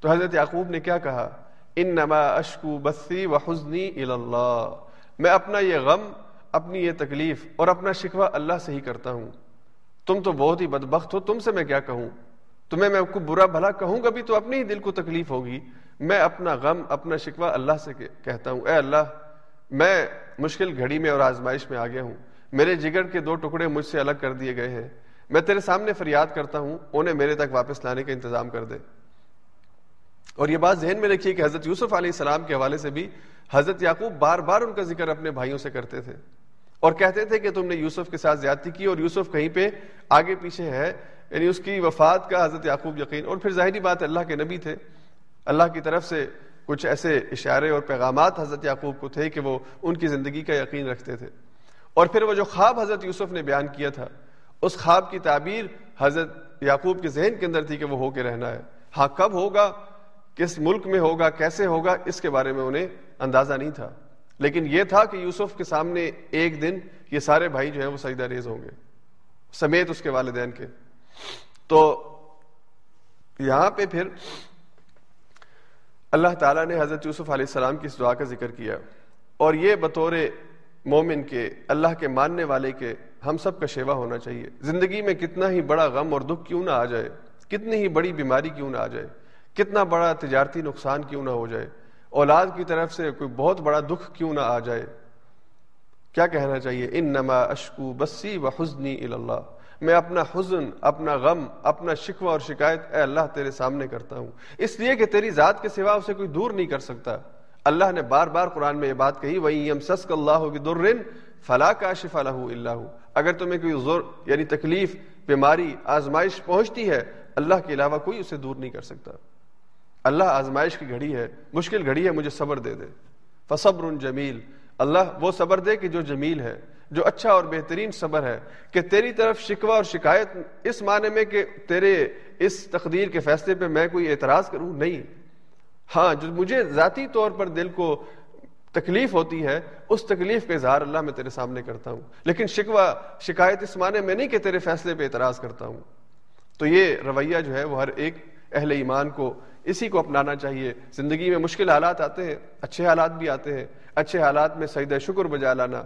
تو حضرت یعقوب نے کیا کہا انما اشکو بثی وحزنی الی اللہ, میں اپنا یہ غم, اپنی یہ تکلیف اور اپنا شکوہ اللہ سے ہی کرتا ہوں. تم تو بہت ہی بدبخت ہو, تم سے میں کیا کہوں, تمہیں میں کو برا بھلا کہوں گا بھی تو اپنے ہی دل کو تکلیف ہوگی. میں اپنا غم اپنا شکوہ اللہ سے کہتا ہوں, اے اللہ میں مشکل گھڑی میں اور آزمائش میں آ گیا ہوں, میرے جگر کے دو ٹکڑے مجھ سے الگ کر دیے گئے ہیں, میں تیرے سامنے فریاد کرتا ہوں, انہیں میرے تک واپس لانے کا انتظام کر دے. اور یہ بات ذہن میں رکھیے کہ حضرت یوسف علیہ السلام کے حوالے سے بھی حضرت یعقوب بار بار ان کا ذکر اپنے بھائیوں سے کرتے تھے اور کہتے تھے کہ تم نے یوسف کے ساتھ زیادتی کی, اور یوسف کہیں پہ آگے پیچھے ہے, یعنی اس کی وفات کا حضرت یعقوب یقین. اور پھر ظاہری بات اللہ کے نبی تھے, اللہ کی طرف سے کچھ ایسے اشارے اور پیغامات حضرت یعقوب کو تھے کہ وہ ان کی زندگی کا یقین رکھتے تھے. اور پھر وہ جو خواب حضرت یوسف نے بیان کیا تھا, اس خواب کی تعبیر حضرت یعقوب کے ذہن کے اندر تھی کہ وہ ہو کے رہنا ہے. ہاں کب ہوگا, کس ملک میں ہوگا, کیسے ہوگا, اس کے بارے میں انہیں اندازہ نہیں تھا, لیکن یہ تھا کہ یوسف کے سامنے ایک دن یہ سارے بھائی جو ہیں وہ سجدہ ریز ہوں گے سمیت اس کے والدین کے. تو یہاں پہ پھر اللہ تعالیٰ نے حضرت یوسف علیہ السلام کی اس دعا کا ذکر کیا, اور یہ بطور مومن کے, اللہ کے ماننے والے کے, ہم سب کا شیوا ہونا چاہیے. زندگی میں کتنا ہی بڑا غم اور دکھ کیوں نہ آ جائے, کتنی ہی بڑی بیماری کیوں نہ آ جائے, کتنا بڑا تجارتی نقصان کیوں نہ ہو جائے, اولاد کی طرف سے کوئی بہت بڑا دکھ کیوں نہ آ جائے, کیا کہنا چاہیے انما اشکو بسی وحزنی الی اللہ, میں اپنا حزن, اپنا غم, اپنا شکوہ اور شکایت اے اللہ تیرے سامنے کرتا ہوں, اس لیے کہ تیری ذات کے سوا اسے کوئی دور نہیں کر سکتا. اللہ نے بار بار قرآن میں یہ بات کہی وَإِن يَمْسَسْكَ اللَّهُ بِضُرٍّ فَلَا كَاشِفَ لَهُ إِلَّا هُوَ، اگر تمہیں کوئی زور یعنی تکلیف، بیماری، آزمائش پہنچتی ہے، اللہ کے علاوہ کوئی اسے دور نہیں کر سکتا۔ اللہ آزمائش کی گھڑی ہے، مشکل گھڑی ہے، مجھے صبر دے دے، فَصَبْرٌ جَمِيل، اللہ وہ صبر دے کہ جو جمیل ہے، جو اچھا اور بہترین صبر ہے، کہ تیری طرف شکوہ اور شکایت اس معنی میں کہ تیرے اس تقدیر کے فیصلے پہ میں کوئی اعتراض کروں نہیں، ہاں جو مجھے ذاتی طور پر دل کو تکلیف ہوتی ہے اس تکلیف کا اظہار اللہ میں تیرے سامنے کرتا ہوں، لیکن شکوہ شکایت اس معنی میں نہیں کہ تیرے فیصلے پہ اعتراض کرتا ہوں۔ تو یہ رویہ جو ہے وہ ہر ایک اہل ایمان کو اسی کو اپنانا چاہیے۔ زندگی میں مشکل حالات آتے ہیں، اچھے حالات بھی آتے ہیں، اچھے حالات میں سجدہ شکر بجا لانا،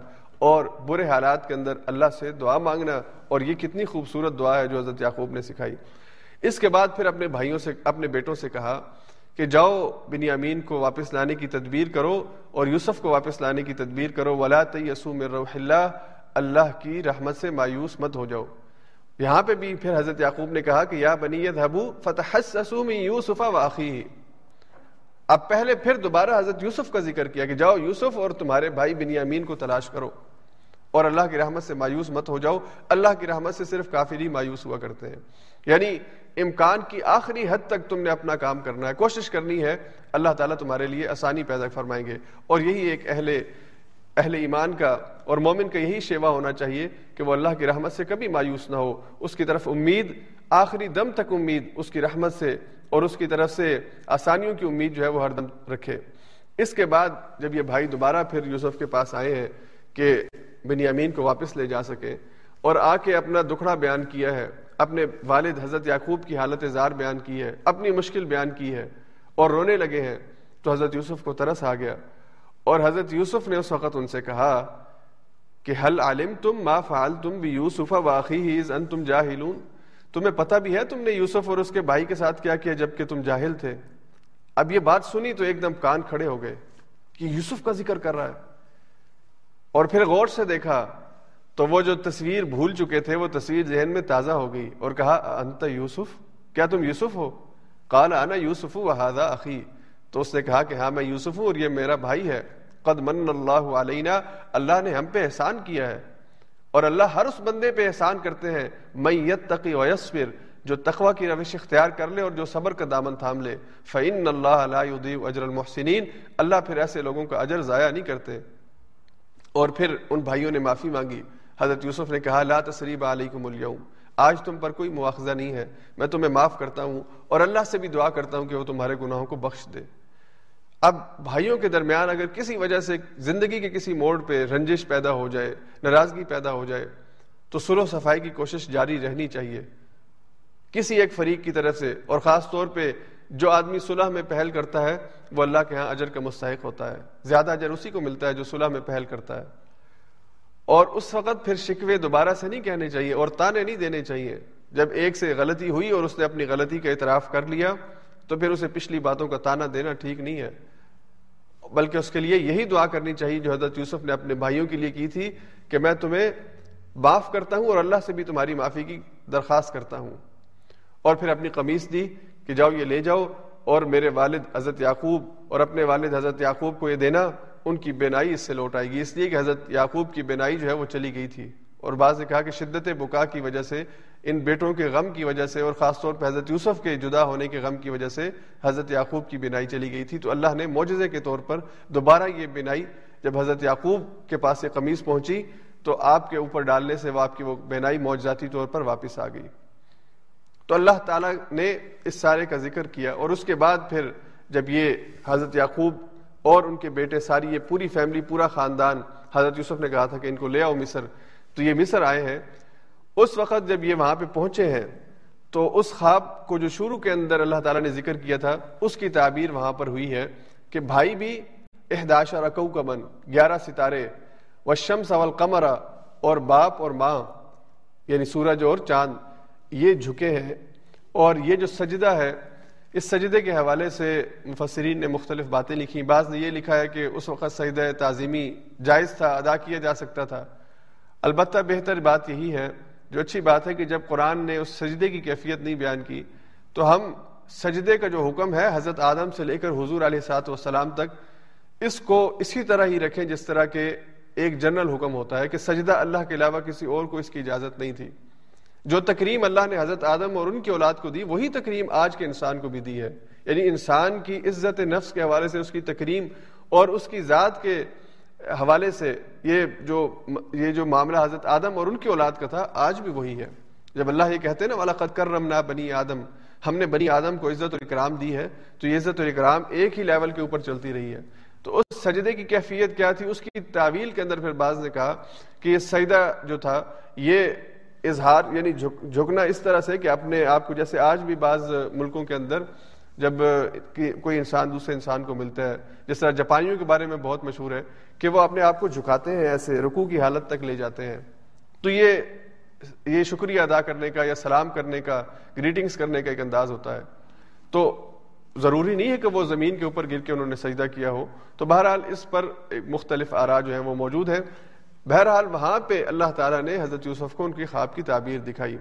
اور برے حالات کے اندر اللہ سے دعا مانگنا، اور یہ کتنی خوبصورت دعا ہے جو حضرت یعقوب نے سکھائی۔ اس کے بعد پھر اپنے بھائیوں سے، اپنے بیٹوں سے کہا کہ جاؤ بنیامین کو واپس لانے کی تدبیر کرو اور یوسف کو واپس لانے کی تدبیر کرو، وَلَا تَيَّسُوا مِن رَوْحِ اللَّهِ، اللہ کی رحمت سے مایوس مت ہو جاؤ۔ یہاں پہ بھی پھر حضرت یعقوب نے کہا کہ یا بنی اذھبوا فتحسسوا من یوسف واخیہ، اب پہلے پھر دوبارہ حضرت یوسف کا ذکر کیا کہ جاؤ یوسف اور تمہارے بھائی بنیامین کو تلاش کرو اور اللہ کی رحمت سے مایوس مت ہو جاؤ۔ اللہ کی رحمت سے صرف کافر ہی مایوس ہوا کرتے ہیں، یعنی امکان کی آخری حد تک تم نے اپنا کام کرنا ہے، کوشش کرنی ہے، اللہ تعالیٰ تمہارے لیے آسانی پیدا فرمائیں گے۔ اور یہی ایک اہل اہل ایمان کا اور مومن کا یہی شیوا ہونا چاہیے کہ وہ اللہ کی رحمت سے کبھی مایوس نہ ہو، اس کی طرف امید، آخری دم تک امید اس کی رحمت سے اور اس کی طرف سے آسانیوں کی امید جو ہے وہ ہر دم رکھے۔ اس کے بعد جب یہ بھائی دوبارہ پھر یوسف کے پاس آئے ہیں کہ بنیامین کو واپس لے جا سکیں، اور آ کے اپنا دکھڑا بیان کیا ہے، اپنے والد حضرت یعقوب کی حالت زار بیان کی ہے، اپنی مشکل بیان کی ہے، اور رونے لگے ہیں، تو حضرت یوسف کو ترس آ گیا، اور حضرت یوسف نے اس وقت ان سے کہا کہ هل علمتم ما فعلتم بیوسف واخیہ اذ انتم جاہلون، تمہیں پتہ بھی ہے تم نے یوسف اور اس کے بھائی کے ساتھ کیا کیا جبکہ تم جاہل تھے۔ اب یہ بات سنی تو ایک دم کان کھڑے ہو گئے کہ یوسف کا ذکر کر رہا ہے، اور پھر غور سے دیکھا تو وہ جو تصویر بھول چکے تھے وہ تصویر ذہن میں تازہ ہو گئی، اور کہا انت یوسف، کیا تم یوسف ہو؟ قال انا یوسف وہذا اخی، تو اس نے کہا کہ ہاں میں یوسف ہوں اور یہ میرا بھائی ہے۔ قد من اللہ علینا، اللہ نے ہم پہ احسان کیا ہے، اور اللہ ہر اس بندے پہ احسان کرتے ہیں، من یتقی ویصبر، جو تقوی کی روش اختیار کر لے اور جو صبر کا دامن تھام لے، فإن اللہ لا یضیع اجر المحسنین، اللہ پھر ایسے لوگوں کا اجر ضائع نہیں کرتے۔ اور پھر ان بھائیوں نے معافی مانگی، حضرت یوسف نے کہا لا تثریب علیکم الیوم، آج تم پر کوئی مواخذہ نہیں ہے، میں تمہیں معاف کرتا ہوں، اور اللہ سے بھی دعا کرتا ہوں کہ وہ تمہارے گناہوں کو بخش دے۔ اب بھائیوں کے درمیان اگر کسی وجہ سے زندگی کے کسی موڑ پہ رنجش پیدا ہو جائے، ناراضگی پیدا ہو جائے، تو صلح صفائی کی کوشش جاری رہنی چاہیے کسی ایک فریق کی طرف سے، اور خاص طور پہ جو آدمی صلح میں پہل کرتا ہے وہ اللہ کے ہاں اجر کا مستحق ہوتا ہے، زیادہ اجر اسی کو ملتا ہے جو صلح میں پہل کرتا ہے۔ اور اس وقت پھر شکوے دوبارہ سے نہیں کہنے چاہیے اور تانے نہیں دینے چاہیے، جب ایک سے غلطی ہوئی اور اس نے اپنی غلطی کا اعتراف کر لیا تو پھر اسے پچھلی باتوں کا تانا دینا ٹھیک نہیں ہے، بلکہ اس کے لیے یہی دعا کرنی چاہیے جو حضرت یوسف نے اپنے بھائیوں کے لیے کی تھی کہ میں تمہیں معاف کرتا ہوں اور اللہ سے بھی تمہاری معافی کی درخواست کرتا ہوں۔ اور پھر اپنی قمیص دی کہ جاؤ یہ لے جاؤ، اور میرے والد حضرت یعقوب اور اپنے والد حضرت یعقوب کو یہ دینا، ان کی بینائی اس سے لوٹ آئے گی، اس لیے کہ حضرت یعقوب کی بینائی جو ہے وہ چلی گئی تھی۔ اور بعض نے کہا کہ شدت بکا کی وجہ سے، ان بیٹوں کے غم کی وجہ سے، اور خاص طور پہ حضرت یوسف کے جدا ہونے کے غم کی وجہ سے حضرت یعقوب کی بینائی چلی گئی تھی، تو اللہ نے معجزے کے طور پر دوبارہ یہ بینائی، جب حضرت یعقوب کے پاس یہ قمیص پہنچی تو آپ کے اوپر ڈالنے سے وہ آپ کی وہ بینائی معجزاتی طور پر واپس آ گئی۔ تو اللہ تعالیٰ نے اس سارے کا ذکر کیا، اور اس کے بعد پھر جب یہ حضرت یعقوب اور ان کے بیٹے ساری یہ پوری فیملی، پورا خاندان، حضرت یوسف نے کہا تھا کہ ان کو لے آؤ مصر، تو یہ مصر آئے ہیں۔ اس وقت جب یہ وہاں پہ پہنچے ہیں تو اس خواب کو جو شروع کے اندر اللہ تعالیٰ نے ذکر کیا تھا اس کی تعبیر وہاں پر ہوئی ہے کہ بھائی بھی احداشر کوکباً، گیارہ ستارے، والشمس والقمر، اور باپ اور ماں یعنی سورج اور چاند، یہ جھکے ہیں۔ اور یہ جو سجدہ ہے، اس سجدے کے حوالے سے مفسرین نے مختلف باتیں لکھی، بعض نے یہ لکھا ہے کہ اس وقت سجدہ تعظیمی جائز تھا، ادا کیا جا سکتا تھا۔ البتہ بہتر بات یہی ہے، جو اچھی بات ہے، کہ جب قرآن نے اس سجدے کی کیفیت نہیں بیان کی تو ہم سجدے کا جو حکم ہے حضرت آدم سے لے کر حضور علیہ الصلوۃ والسلام تک اس کو اسی طرح ہی رکھیں جس طرح کہ ایک جنرل حکم ہوتا ہے کہ سجدہ اللہ کے علاوہ کسی اور کو اس کی اجازت نہیں تھی. جو تکریم اللہ نے حضرت آدم اور ان کی اولاد کو دی وہی تکریم آج کے انسان کو بھی دی ہے. یعنی انسان کی عزت نفس کے حوالے سے اس کی تکریم اور اس کی ذات کے حوالے سے یہ جو یہ جو معاملہ حضرت آدم اور ان کی اولاد کا تھا آج بھی وہی ہے. جب اللہ یہ کہتے ہیں نا وَلَقَدْ كَرَّمْنَا بَنِي آدم، ہم نے بنی آدم کو عزت اور اکرام دی ہے، تو یہ عزت اور اکرام ایک ہی لیول کے اوپر چلتی رہی ہے. تو اس سجدے کی کیفیت کیا تھی، اس کی تعویل کے اندر پھر بعض نے کہا کہ یہ سجدہ جو تھا یہ اظہار یعنی جھک جھکنا اس طرح سے کہ اپنے آپ کو، جیسے آج بھی بعض ملکوں کے اندر جب کوئی انسان دوسرے انسان کو ملتا ہے، جس طرح جاپانیوں کے بارے میں بہت مشہور ہے کہ وہ اپنے آپ کو جھکاتے ہیں، ایسے رکوع کی حالت تک لے جاتے ہیں. تو یہ یہ شکریہ ادا کرنے کا یا سلام کرنے کا، گریٹنگز کرنے کا ایک انداز ہوتا ہے. تو ضروری نہیں ہے کہ وہ زمین کے اوپر گر کے انہوں نے سجدہ کیا ہو. تو بہرحال اس پر مختلف آراء جو ہیں وہ موجود ہیں. بہرحال وہاں پہ اللہ تعالیٰ نے حضرت یوسف کو ان کی خواب کی تعبیر دکھائی.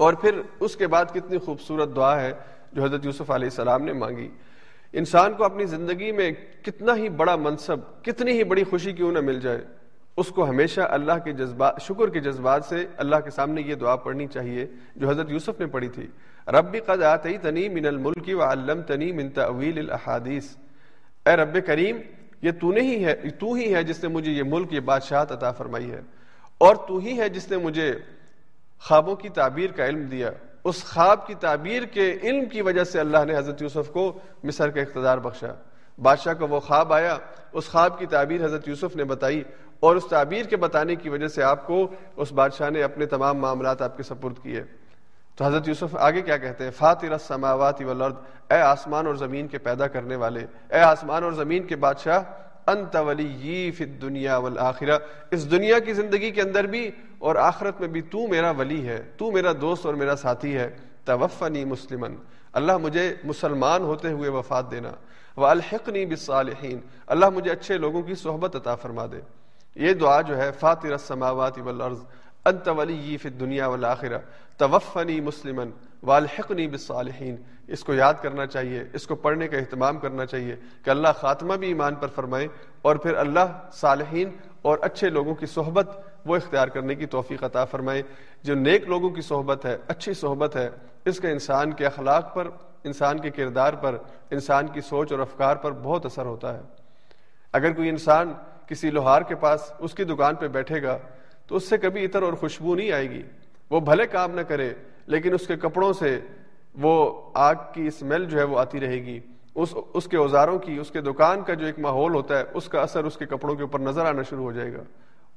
اور پھر اس کے بعد کتنی خوبصورت دعا ہے جو حضرت یوسف علیہ السلام نے مانگی. انسان کو اپنی زندگی میں کتنا ہی بڑا منصب، کتنی ہی بڑی خوشی کیوں نہ مل جائے، اس کو ہمیشہ اللہ کے جذبات، شکر کے جذبات سے اللہ کے سامنے یہ دعا پڑھنی چاہیے جو حضرت یوسف نے پڑھی تھی. رب قد آتیتنی من الملک وعلمتنی من تأویل الاحادیث، اے رب کریم یہ تو نے ہی ہے، تو ہی ہے جس نے مجھے یہ ملک، یہ بادشاہت عطا فرمائی ہے، اور تو ہی ہے جس نے مجھے خوابوں کی تعبیر کا علم دیا. اس خواب کی تعبیر کے علم کی وجہ سے اللہ نے حضرت یوسف کو مصر کا اقتدار بخشا. بادشاہ کو وہ خواب آیا، اس خواب کی تعبیر حضرت یوسف نے بتائی، اور اس تعبیر کے بتانے کی وجہ سے آپ کو اس بادشاہ نے اپنے تمام معاملات آپ کے سپرد کیے. تو حضرت یوسف آگے کیا کہتے ہیں، فاطر السماوات والارض، اے آسمان اور زمین کے پیدا کرنے والے، اے آسمان اور زمین کے بادشاہ، انت ولی فی الدنیا والآخرہ، اس دنیا کی زندگی کے اندر بھی اور آخرت میں بھی تو میرا ولی ہے، تو میرا دوست اور میرا ساتھی ہے. توفنی مسلمن، اللہ مجھے مسلمان ہوتے ہوئے وفات دینا. والحقنی بالصالحین، اللہ مجھے اچھے لوگوں کی صحبت عطا فرما دے. یہ دعا جو ہے فاطر السماوات والارض انت ولی فی الدنیا والآخرہ توفنی مسلمن والحقنی بالصالحین، اس کو یاد کرنا چاہیے، اس کو پڑھنے کا اہتمام کرنا چاہیے کہ اللہ خاتمہ بھی ایمان پر فرمائے اور پھر اللہ صالحین اور اچھے لوگوں کی صحبت وہ اختیار کرنے کی توفیق عطا فرمائے. جو نیک لوگوں کی صحبت ہے، اچھی صحبت ہے، اس کا انسان کے اخلاق پر، انسان کے کردار پر، انسان کی سوچ اور افکار پر بہت اثر ہوتا ہے. اگر کوئی انسان کسی لوہار کے پاس اس کی دکان پہ بیٹھے گا تو اس سے کبھی عطر اور خوشبو نہیں آئے گی. وہ بھلے کام نہ کرے لیکن اس کے کپڑوں سے وہ آگ کی اسمیل جو ہے وہ آتی رہے گی. اس اس کے اوزاروں کی، اس کے دکان کا جو ایک ماحول ہوتا ہے، اس کا اثر اس کے کپڑوں کے اوپر نظر آنا شروع ہو جائے گا.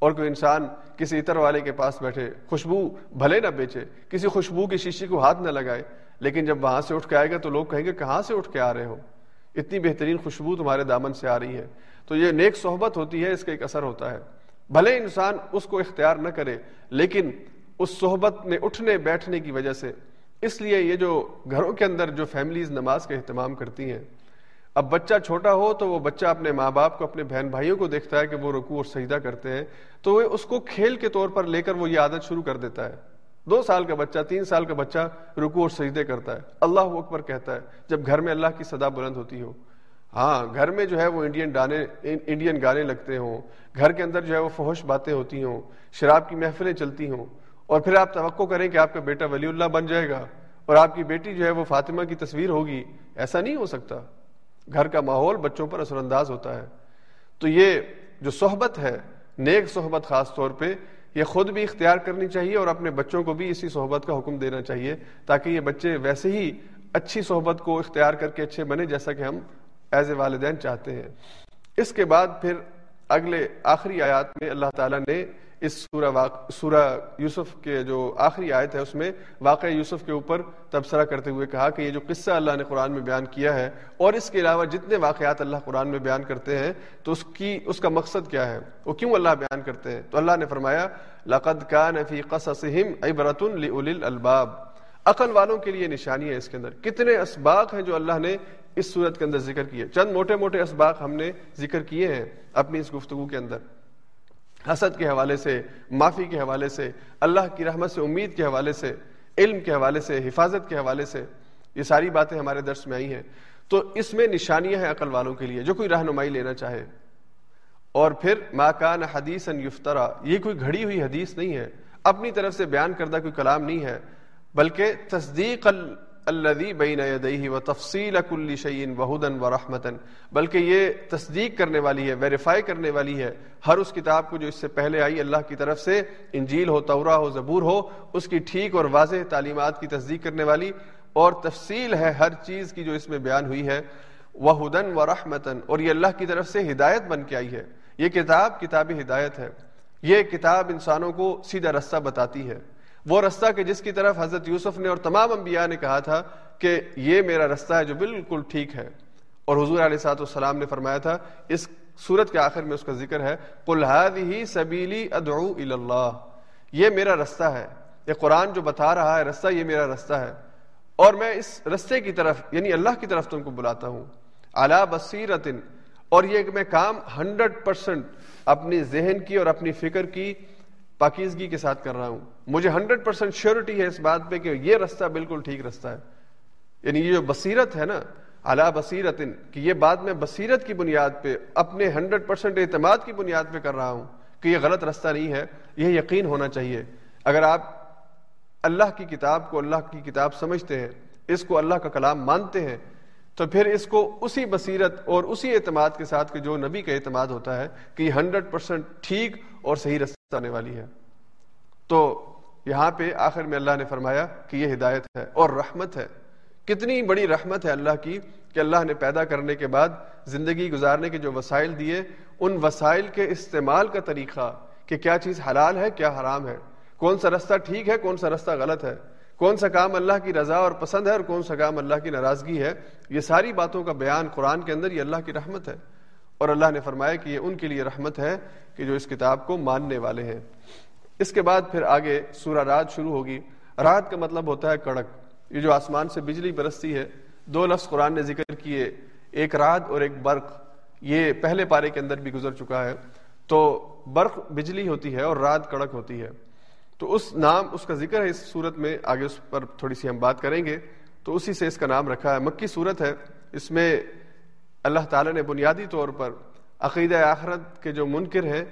اور کوئی انسان کسی عطر والے کے پاس بیٹھے، خوشبو بھلے نہ بیچے، کسی خوشبو کی شیشی کو ہاتھ نہ لگائے، لیکن جب وہاں سے اٹھ کے آئے گا تو لوگ کہیں گے کہاں سے اٹھ کے آ رہے ہو، اتنی بہترین خوشبو تمہارے دامن سے آ رہی ہے. تو یہ نیک صحبت ہوتی ہے، اس کا ایک اثر ہوتا ہے. بھلے انسان اس کو اختیار نہ کرے لیکن اس صحبت میں اٹھنے بیٹھنے کی وجہ سے. اس لیے یہ جو گھروں کے اندر جو فیملیز نماز کا اہتمام کرتی ہیں، اب بچہ چھوٹا ہو تو وہ بچہ اپنے ماں باپ کو، اپنے بہن بھائیوں کو دیکھتا ہے کہ وہ رکوع اور سجدہ کرتے ہیں، تو وہ اس کو کھیل کے طور پر لے کر وہ یہ عادت شروع کر دیتا ہے. دو سال کا بچہ، تین سال کا بچہ رکوع اور سجدے کرتا ہے، اللہ اکبر کہتا ہے جب گھر میں اللہ کی صدا بلند ہوتی ہو. ہاں، گھر میں جو ہے وہ انڈین گانے انڈین گانے لگتے ہوں، گھر کے اندر جو ہے وہ فحش باتیں ہوتی ہوں، شراب کی محفلیں چلتی ہوں، اور پھر آپ توقع کریں کہ آپ کا بیٹا ولی اللہ بن جائے گا اور آپ کی بیٹی جو ہے وہ فاطمہ کی تصویر ہوگی. ایسا نہیں ہو سکتا. گھر کا ماحول بچوں پر اثر انداز ہوتا ہے. تو یہ جو صحبت ہے، نیک صحبت خاص طور پہ، یہ خود بھی اختیار کرنی چاہیے اور اپنے بچوں کو بھی اسی صحبت کا حکم دینا چاہیے تاکہ یہ بچے ویسے ہی اچھی صحبت کو اختیار کر کے اچھے بنے جیسا کہ ہم ایز اے والدین چاہتے ہیں. اس کے بعد پھر اگلے آخری آیات میں اللہ تعالیٰ نے اس سورہ واق... سورہ یوسف کے جو آخری آیت ہے اس میں واقعہ یوسف کے اوپر تبصرہ کرتے ہوئے کہا کہ یہ جو قصہ اللہ نے قرآن میں بیان کیا ہے اور اس کے علاوہ جتنے واقعات اللہ قرآن میں بیان کرتے ہیں تو اس کی اس کا مقصد کیا ہے، وہ کیوں اللہ بیان کرتے ہیں. تو اللہ نے فرمایا لَقَدْ كَانَ فِي قَصَصِهِمْ عِبْرَةٌ لِأُولِي الْأَلْبَابِ، عقل والوں کے لیے نشانی ہے. اس کے اندر کتنے اسباق ہیں جو اللہ نے اس صورت کے اندر ذکر کیے. چند موٹے موٹے اسباق ہم نے ذکر کیے ہیں اپنی اس گفتگو کے اندر، حسد کے حوالے سے، معافی کے حوالے سے، اللہ کی رحمت سے امید کے حوالے سے، علم کے حوالے سے، حفاظت کے حوالے سے. یہ ساری باتیں ہمارے درس میں آئی ہیں. تو اس میں نشانیاں ہیں عقل والوں کے لیے جو کوئی رہنمائی لینا چاہے. اور پھر ما کان حدیثا یفترا، یہ کوئی گھڑی ہوئی حدیث نہیں ہے، اپنی طرف سے بیان کردہ کوئی کلام نہیں ہے، بلکہ تصدیق الذی بین یدیہ و تفصیل کل شیء وہدی ورحمۃ، بلکہ یہ تصدیق کرنے والی ہے، ویریفائی کرنے والی ہے ہر اس کتاب کو جو اس سے پہلے آئی اللہ کی طرف سے، انجیل ہو، توراہ ہو، زبور ہو، اس کی ٹھیک اور واضح تعلیمات کی تصدیق کرنے والی، اور تفصیل ہے ہر چیز کی جو اس میں بیان ہوئی ہے، وہدی ورحمۃ، اور یہ اللہ کی طرف سے ہدایت بن کے آئی ہے. یہ کتاب کتاب ہدایت ہے، یہ کتاب انسانوں کو سیدھا رستہ بتاتی ہے، وہ رستہ کہ جس کی طرف حضرت یوسف نے اور تمام انبیاء نے کہا تھا کہ یہ میرا رستہ ہے جو بالکل ٹھیک ہے. اور حضور علیہ الصلوۃ والسلام نے فرمایا تھا، اس سورت کے آخر میں اس کا ذکر ہے، قل ھذہ سبیلی ادعو الی اللہ، یہ میرا رستہ ہے، یہ قرآن جو بتا رہا ہے رستہ، یہ میرا رستہ ہے اور میں اس رستے کی طرف یعنی اللہ کی طرف تم کو بلاتا ہوں. علی بصیرۃ، اور یہ میں کام ہنڈریڈ پرسینٹ اپنی ذہن کی اور اپنی فکر کی پاکیزگی کے ساتھ کر رہا ہوں، مجھے ہنڈریڈ پرسینٹ شیورٹی ہے اس بات پہ کہ یہ رستہ بالکل ٹھیک رستہ ہے. یعنی یہ جو بصیرت ہے نا، علی بصیرت، کہ یہ بات میں بصیرت کی بنیاد پہ اپنے ہنڈریڈ پرسینٹ اعتماد کی بنیاد پہ کر رہا ہوں کہ یہ غلط رستہ نہیں ہے. یہ یقین ہونا چاہیے، اگر آپ اللہ کی کتاب کو اللہ کی کتاب سمجھتے ہیں، اس کو اللہ کا کلام مانتے ہیں، تو پھر اس کو اسی بصیرت اور اسی اعتماد کے ساتھ کہ جو نبی کا اعتماد ہوتا ہے کہ یہ ہنڈریڈ پرسینٹ ٹھیک اور صحیح رستہ آنے والی ہے. تو یہاں پہ آخر میں اللہ نے فرمایا کہ یہ ہدایت ہے اور رحمت ہے. کتنی بڑی رحمت ہے اللہ کی کہ اللہ نے پیدا کرنے کے بعد زندگی گزارنے کے جو وسائل دیے، ان وسائل کے استعمال کا طریقہ کہ کیا چیز حلال ہے، کیا حرام ہے، کون سا رستہ ٹھیک ہے، کون سا رستہ غلط ہے، کون سا کام اللہ کی رضا اور پسند ہے اور کون سا کام اللہ کی ناراضگی ہے. یہ ساری باتوں کا بیان قرآن کے اندر، یہ اللہ کی رحمت ہے. اور اللہ نے فرمایا کہ یہ ان کے لیے رحمت ہے کہ جو اس کتاب کو ماننے والے ہیں. اس کے بعد پھر آگے سورہ رات شروع ہوگی. رات کا مطلب ہوتا ہے کڑک، یہ جو آسمان سے بجلی برستی ہے. دو لفظ قرآن نے ذکر کیے، ایک رات اور ایک برق. یہ پہلے پارے کے اندر بھی گزر چکا ہے. تو برق بجلی ہوتی ہے اور رات کڑک ہوتی ہے. تو اس نام اس کا ذکر ہے اس صورت میں، آگے اس پر تھوڑی سی ہم بات کریں گے. تو اسی سے اس کا نام رکھا ہے. مکی صورت ہے، اس میں اللہ تعالیٰ نے بنیادی طور پر عقیدہ آخرت کے جو منکر ہیں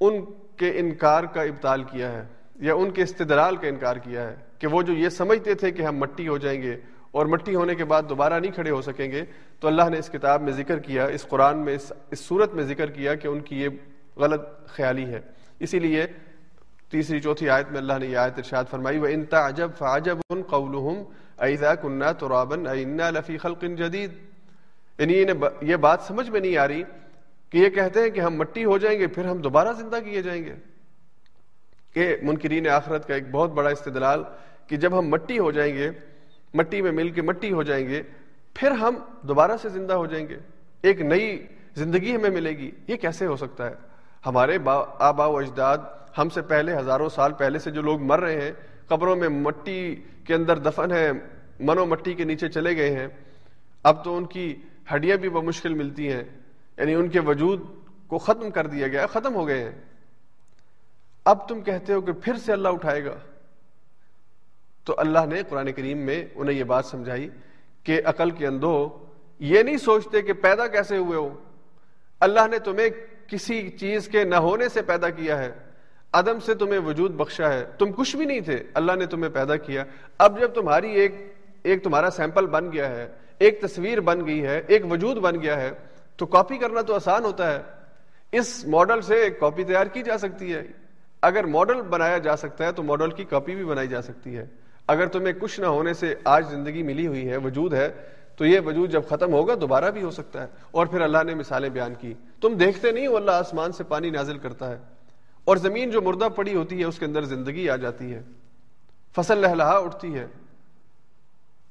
ان کے انکار کا ابطال کیا ہے، یا ان کے استدلال کا انکار کیا ہے کہ وہ جو یہ سمجھتے تھے کہ ہم مٹی ہو جائیں گے اور مٹی ہونے کے بعد دوبارہ نہیں کھڑے ہو سکیں گے، تو اللہ نے اس کتاب میں ذکر کیا، اس قرآن میں، اس اس صورت میں ذکر کیا کہ ان کی یہ غلط خیالی ہے. اسی لیے تیسری چوتھی آیت میں اللہ نے یہ آیت ارشاد فرمائی، وَإِن تَعْجَبْ فَعَجَبٌ قَوْلُهُمْ أَإِذَا كُنَّا تُرَابًا أَإِنَّا لَفِي خَلْقٍ جَدِيدٍ. یعنی انہیں یہ بات سمجھ میں نہیں آ رہی کہ یہ کہتے ہیں کہ ہم مٹی ہو جائیں گے پھر ہم دوبارہ زندہ کیے جائیں گے. کہ منکرین آخرت کا ایک بہت بڑا استدلال کہ جب ہم مٹی ہو جائیں گے، مٹی میں مل کے مٹی ہو جائیں گے، پھر ہم دوبارہ سے زندہ ہو جائیں گے، ایک نئی زندگی ہمیں ملے گی. یہ کیسے ہو سکتا ہے؟ ہمارے آبا و اجداد ہم سے پہلے ہزاروں سال پہلے سے جو لوگ مر رہے ہیں، قبروں میں مٹی کے اندر دفن ہیں، منو مٹی کے نیچے چلے گئے ہیں. اب تو ان کی ہڈیاں بھی بمشکل ملتی ہیں، یعنی ان کے وجود کو ختم کر دیا گیا، ختم ہو گئے ہیں. اب تم کہتے ہو کہ پھر سے اللہ اٹھائے گا. تو اللہ نے قرآن کریم میں انہیں یہ بات سمجھائی کہ عقل کے اندھو یہ نہیں سوچتے کہ پیدا کیسے ہوئے ہو. اللہ نے تمہیں کسی چیز کے نہ ہونے سے پیدا کیا ہے، عدم سے تمہیں وجود بخشا ہے، تم کچھ بھی نہیں تھے، اللہ نے تمہیں پیدا کیا. اب جب تمہاری ایک ایک تمہارا سیمپل بن گیا ہے، ایک تصویر بن گئی ہے، ایک وجود بن گیا ہے، تو کاپی کرنا تو آسان ہوتا ہے. اس ماڈل سے ایک کاپی تیار کی جا سکتی ہے. اگر ماڈل بنایا جا سکتا ہے تو ماڈل کی کاپی بھی بنائی جا سکتی ہے. اگر تمہیں کچھ نہ ہونے سے آج زندگی ملی ہوئی ہے، وجود ہے، تو یہ وجود جب ختم ہوگا دوبارہ بھی ہو سکتا ہے. اور پھر اللہ نے مثالیں بیان کی، تم دیکھتے نہیں ہو اللہ آسمان سے پانی نازل کرتا ہے اور زمین جو مردہ پڑی ہوتی ہے اس کے اندر زندگی آ جاتی ہے، فصل لہلہا اٹھتی ہے،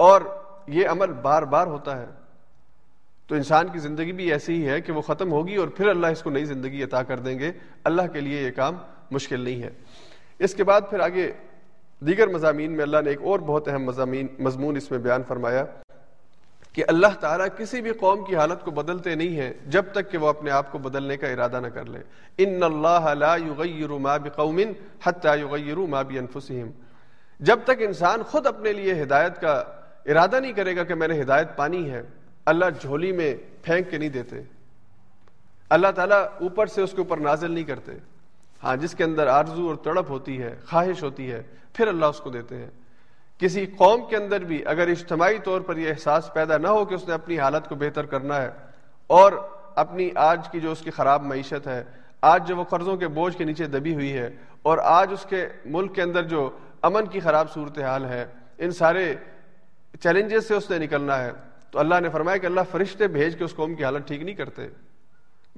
اور یہ عمل بار بار ہوتا ہے. تو انسان کی زندگی بھی ایسی ہی ہے کہ وہ ختم ہوگی اور پھر اللہ اس کو نئی زندگی عطا کر دیں گے. اللہ کے لیے یہ کام مشکل نہیں ہے. اس کے بعد پھر آگے دیگر مضامین میں اللہ نے ایک اور بہت اہم مضامین مضمون اس میں بیان فرمایا کہ اللہ تعالیٰ کسی بھی قوم کی حالت کو بدلتے نہیں ہیں جب تک کہ وہ اپنے آپ کو بدلنے کا ارادہ نہ کر لے. ان اللہ لا یغیر ما بقوم حتی یغیروا ما بانفسہم. جب تک انسان خود اپنے لیے ہدایت کا ارادہ نہیں کرے گا کہ میں نے ہدایت پانی ہے, اللہ جھولی میں پھینک کے نہیں دیتے, اللہ تعالیٰ اوپر سے اس کے اوپر نازل نہیں کرتے. ہاں جس کے اندر آرزو اور تڑپ ہوتی ہے, خواہش ہوتی ہے, پھر اللہ اس کو دیتے ہیں. کسی قوم کے اندر بھی اگر اجتماعی طور پر یہ احساس پیدا نہ ہو کہ اس نے اپنی حالت کو بہتر کرنا ہے اور اپنی آج کی جو اس کی خراب معیشت ہے, آج جو وہ قرضوں کے بوجھ کے نیچے دبی ہوئی ہے, اور آج اس کے ملک کے اندر جو امن کی خراب صورتحال ہے, ان سارے چیلنجز سے اس نے نکلنا ہے, تو اللہ نے فرمایا کہ اللہ فرشتے بھیج کے اس قوم کی حالت ٹھیک نہیں کرتے,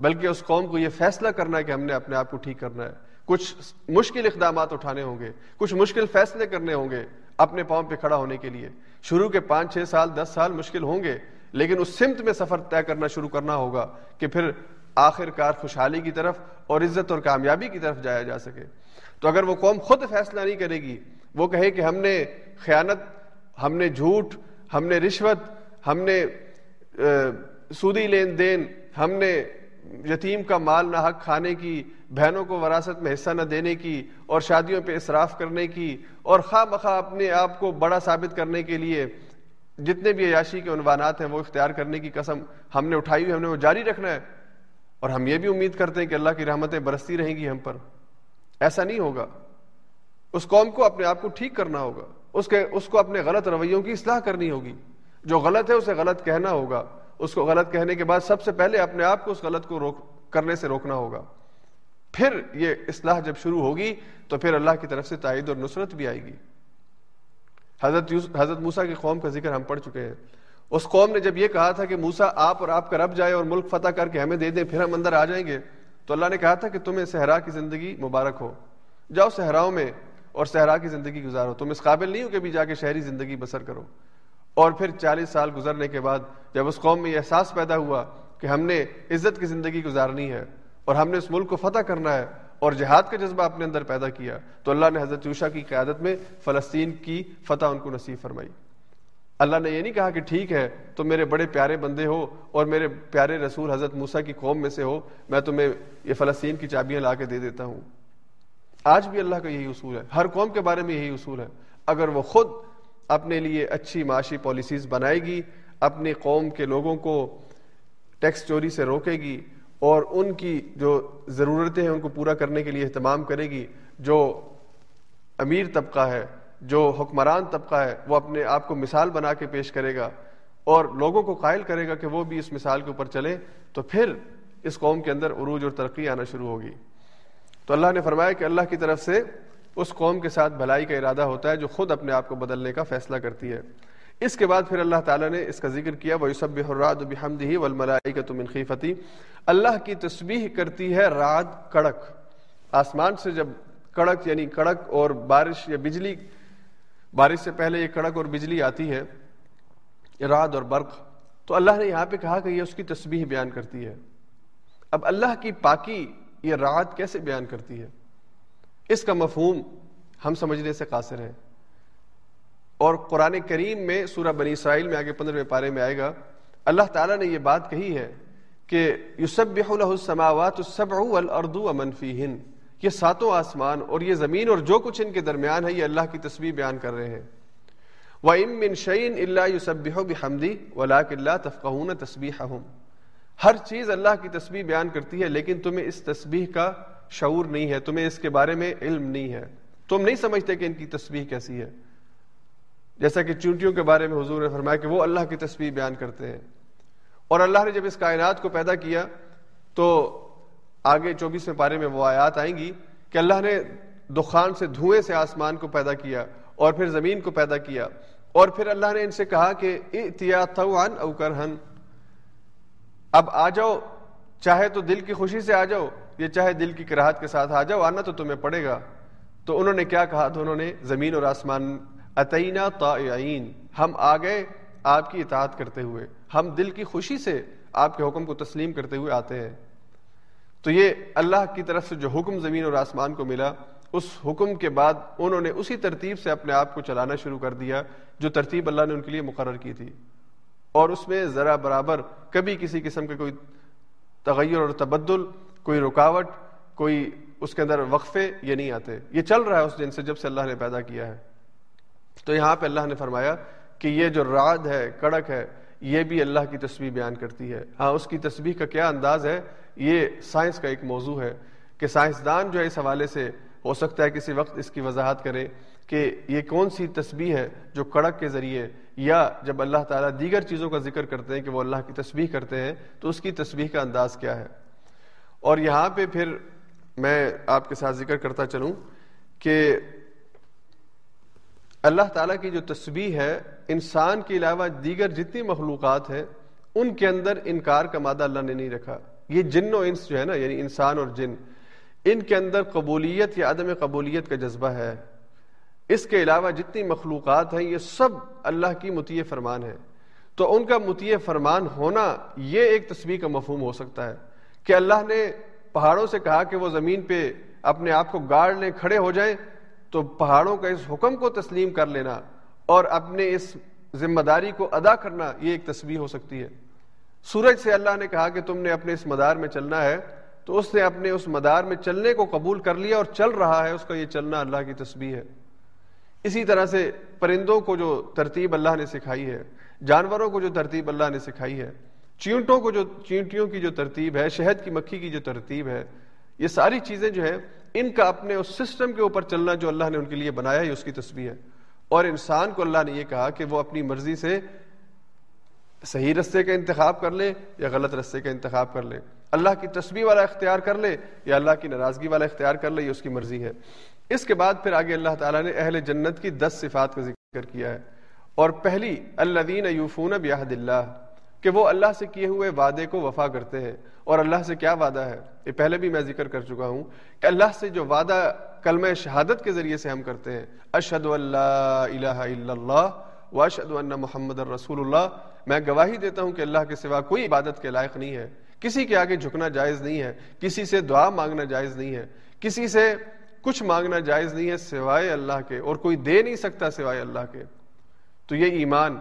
بلکہ اس قوم کو یہ فیصلہ کرنا ہے کہ ہم نے اپنے آپ کو ٹھیک کرنا ہے. کچھ مشکل اقدامات اٹھانے ہوں گے, کچھ مشکل فیصلے کرنے ہوں گے اپنے پاؤں پہ کھڑا ہونے کے لیے. شروع کے پانچ چھ سال دس سال مشکل ہوں گے, لیکن اس سمت میں سفر طے کرنا شروع کرنا ہوگا کہ پھر آخر کار خوشحالی کی طرف اور عزت اور کامیابی کی طرف جایا جا سکے. تو اگر وہ قوم خود فیصلہ نہیں کرے گی, وہ کہے کہ ہم نے خیانت, ہم نے جھوٹ, ہم نے رشوت, ہم نے سودی لین دین, ہم نے یتیم کا مال نہ حق کھانے کی, بہنوں کو وراثت میں حصہ نہ دینے کی, اور شادیوں پہ اسراف کرنے کی, اور خواہ مخواہ اپنے آپ کو بڑا ثابت کرنے کے لیے جتنے بھی عیاشی کے عنوانات ہیں وہ اختیار کرنے کی قسم ہم نے اٹھائی ہوئی, ہم نے وہ جاری رکھنا ہے, اور ہم یہ بھی امید کرتے ہیں کہ اللہ کی رحمتیں برستی رہیں گی ہم پر. ایسا نہیں ہوگا. اس قوم کو اپنے آپ کو ٹھیک کرنا ہوگا, اس کے اس کو اپنے غلط رویوں کی اصلاح کرنی ہوگی. جو غلط ہے اسے غلط کہنا ہوگا, اس کو غلط کہنے کے بعد سب سے پہلے اپنے آپ کو اس غلط کو روک کرنے سے روکنا ہوگا. پھر یہ اصلاح جب شروع ہوگی تو پھر اللہ کی طرف سے تائید اور نصرت بھی آئے گی. حضرت حضرت موسیٰ کی قوم کا ذکر ہم پڑھ چکے ہیں. اس قوم نے جب یہ کہا تھا کہ موسیٰ آپ اور آپ کا رب جائے اور ملک فتح کر کے ہمیں دے دیں, پھر ہم اندر آ جائیں گے, تو اللہ نے کہا تھا کہ تمہیں صحرا کی زندگی مبارک ہو, جاؤ صحراؤں میں اور صحرا کی زندگی گزارو, تم اس قابل نہیں ہو کہ بھی جا کے شہری زندگی بسر کرو. اور پھر چالیس سال گزرنے کے بعد جب اس قوم میں یہ احساس پیدا ہوا کہ ہم نے عزت کی زندگی گزارنی ہے اور ہم نے اس ملک کو فتح کرنا ہے اور جہاد کا جذبہ اپنے اندر پیدا کیا, تو اللہ نے حضرت یوشع کی قیادت میں فلسطین کی فتح ان کو نصیب فرمائی. اللہ نے یہ نہیں کہا کہ ٹھیک ہے تم میرے بڑے پیارے بندے ہو اور میرے پیارے رسول حضرت موسیٰ کی قوم میں سے ہو, میں تمہیں یہ فلسطین کی چابیاں لا کے دے دیتا ہوں. آج بھی اللہ کا یہی اصول ہے, ہر قوم کے بارے میں یہی اصول ہے. اگر وہ خود اپنے لیے اچھی معاشی پالیسیز بنائے گی, اپنی قوم کے لوگوں کو ٹیکس چوری سے روکے گی, اور ان کی جو ضرورتیں ہیں ان کو پورا کرنے کے لیے اہتمام کرے گی, جو امیر طبقہ ہے, جو حکمران طبقہ ہے, وہ اپنے آپ کو مثال بنا کے پیش کرے گا اور لوگوں کو قائل کرے گا کہ وہ بھی اس مثال کے اوپر چلیں, تو پھر اس قوم کے اندر عروج اور ترقی آنا شروع ہوگی. تو اللہ نے فرمایا کہ اللہ کی طرف سے اس قوم کے ساتھ بھلائی کا ارادہ ہوتا ہے جو خود اپنے آپ کو بدلنے کا فیصلہ کرتی ہے. اس کے بعد پھر اللہ تعالیٰ نے اس کا ذکر کیا, وَيُسَبِّحُ الرَّعْدُ بِحَمْدِهِ وَالْمَلَائِكَةُ مِنْ خِيفَتِهِ. اللہ کی تسبیح کرتی ہے رعد, کڑک. آسمان سے جب کڑک یعنی کڑک اور بارش یا بجلی, بارش سے پہلے یہ کڑک اور بجلی آتی ہے, رعد اور برق, تو اللہ نے یہاں پہ کہا کہ یہ اس کی تسبیح بیان کرتی ہے. اب اللہ کی پاکی یہ رعد کیسے بیان کرتی ہے, اس کا مفہوم ہم سمجھنے سے قاصر ہیں. اور قرآن کریم میں سورہ بنی اسرائیل میں آگے پندرہویں پارے میں آئے گا, اللہ تعالیٰ نے یہ بات کہی ہے کہ یسبح لہ السماوات السبع والارض ومن فیہن. یہ ساتوں آسمان اور یہ زمین اور جو کچھ ان کے درمیان ہے یہ اللہ کی تسبیح بیان کر رہے ہیں. وَإِن مِّن شَيْءٍ إِلَّا يُسَبِّحُ بِحَمْدِهِ وَلَٰكِن لَا تَفْقَهُونَ تَسْبِيحَهُم. ہر چیز اللہ کی تسبیح بیان کرتی ہے, لیکن تمہیں اس تسبیح کا شعور نہیں ہے, تمہیں اس کے بارے میں علم نہیں ہے, تم نہیں سمجھتے کہ ان کی تسبیح کیسی ہے. جیسا کہ چونٹیوں کے بارے میں حضور نے فرمایا کہ وہ اللہ کی تسبیح بیان کرتے ہیں. اور اللہ نے جب اس کائنات کو پیدا کیا تو آگے چوبیسویں پارے میں وہ آیات آئیں گی کہ اللہ نے دخان سے, دھوئیں سے آسمان کو پیدا کیا اور پھر زمین کو پیدا کیا, اور پھر اللہ نے ان سے کہا کہ ائتیا طوعا او کرہا. اب آ جاؤ, چاہے تو دل کی خوشی سے آ جاؤ یا چاہے دل کی کراہت کے ساتھ آ جاؤ, آنا تو تمہیں پڑے گا. تو انہوں نے کیا کہا, تو انہوں نے زمین اور آسمان, اتینا طائعین, ہم آ گئے آپ کی اطاعت کرتے ہوئے, ہم دل کی خوشی سے آپ کے حکم کو تسلیم کرتے ہوئے آتے ہیں. تو یہ اللہ کی طرف سے جو حکم زمین اور آسمان کو ملا, اس حکم کے بعد انہوں نے اسی ترتیب سے اپنے آپ کو چلانا شروع کر دیا جو ترتیب اللہ نے ان کے لیے مقرر کی تھی, اور اس میں ذرا برابر کبھی کسی قسم کا کوئی تغیر اور تبدل, کوئی رکاوٹ, کوئی اس کے اندر وقفے یہ نہیں آتے. یہ چل رہا ہے اس دن سے جب سے اللہ نے پیدا کیا ہے. تو یہاں پہ اللہ نے فرمایا کہ یہ جو رعد ہے، کڑک ہے، یہ بھی اللہ کی تسبیح بیان کرتی ہے. ہاں اس کی تسبیح کا کیا انداز ہے، یہ سائنس کا ایک موضوع ہے کہ سائنسدان جو ہے اس حوالے سے ہو سکتا ہے کسی وقت اس کی وضاحت کرے کہ یہ کون سی تسبیح ہے جو کڑک کے ذریعے، یا جب اللہ تعالیٰ دیگر چیزوں کا ذکر کرتے ہیں کہ وہ اللہ کی تسبیح کرتے ہیں تو اس کی تسبیح کا انداز کیا ہے. اور یہاں پہ پھر میں آپ کے ساتھ ذکر کرتا چلوں کہ اللہ تعالیٰ کی جو تسبیح ہے انسان کے علاوہ دیگر جتنی مخلوقات ہیں ان کے اندر انکار کا مادہ اللہ نے نہیں رکھا. یہ جن و انس جو ہے نا، یعنی انسان اور جن، ان کے اندر قبولیت یا عدم قبولیت کا جذبہ ہے. اس کے علاوہ جتنی مخلوقات ہیں یہ سب اللہ کی مطیع فرمان ہیں. تو ان کا مطیع فرمان ہونا یہ ایک تسبیح کا مفہوم ہو سکتا ہے کہ اللہ نے پہاڑوں سے کہا کہ وہ زمین پہ اپنے آپ کو گاڑ لیں، کھڑے ہو جائیں، تو پہاڑوں کا اس حکم کو تسلیم کر لینا اور اپنے اس ذمہ داری کو ادا کرنا یہ ایک تسبیح ہو سکتی ہے. سورج سے اللہ نے کہا کہ تم نے اپنے اس مدار میں چلنا ہے، تو اس نے اپنے اس مدار میں چلنے کو قبول کر لیا اور چل رہا ہے، اس کا یہ چلنا اللہ کی تسبیح ہے. اسی طرح سے پرندوں کو جو ترتیب اللہ نے سکھائی ہے، جانوروں کو جو ترتیب اللہ نے سکھائی ہے، چیونٹوں کو جو چیونٹیوں کی جو ترتیب ہے، شہد کی مکھی کی جو ترتیب ہے، یہ ساری چیزیں جو ہیں ان کا اپنے اس سسٹم کے اوپر چلنا جو اللہ نے ان کے لیے بنایا ہے، اس کی تسبیح ہے. اور انسان کو اللہ نے یہ کہا کہ وہ اپنی مرضی سے صحیح رستے کا انتخاب کر لے یا غلط رستے کا انتخاب کر لے، اللہ کی تسبیح والا اختیار کر لے یا اللہ کی ناراضگی والا اختیار کر لے، یہ اس کی مرضی ہے. اس کے بعد پھر آگے اللہ تعالیٰ نے اہل جنت کی دس صفات کا ذکر کیا ہے. اور پہلی الذین یوفون بعہد اللہ، کہ وہ اللہ سے کیے ہوئے وعدے کو وفا کرتے ہیں. اور اللہ سے کیا وعدہ ہے، یہ پہلے بھی میں ذکر کر چکا ہوں کہ اللہ سے جو وعدہ کلمہ شہادت کے ذریعے سے ہم کرتے ہیں، اشہد ان لا الہ الا اللہ واشہد ان محمد الرسول اللہ، میں گواہی دیتا ہوں کہ اللہ کے سوا کوئی عبادت کے لائق نہیں ہے، کسی کے آگے جھکنا جائز نہیں ہے، کسی سے دعا مانگنا جائز نہیں ہے، کسی سے کچھ مانگنا جائز نہیں ہے سوائے اللہ کے، اور کوئی دے نہیں سکتا سوائے اللہ کے. تو یہ ایمان،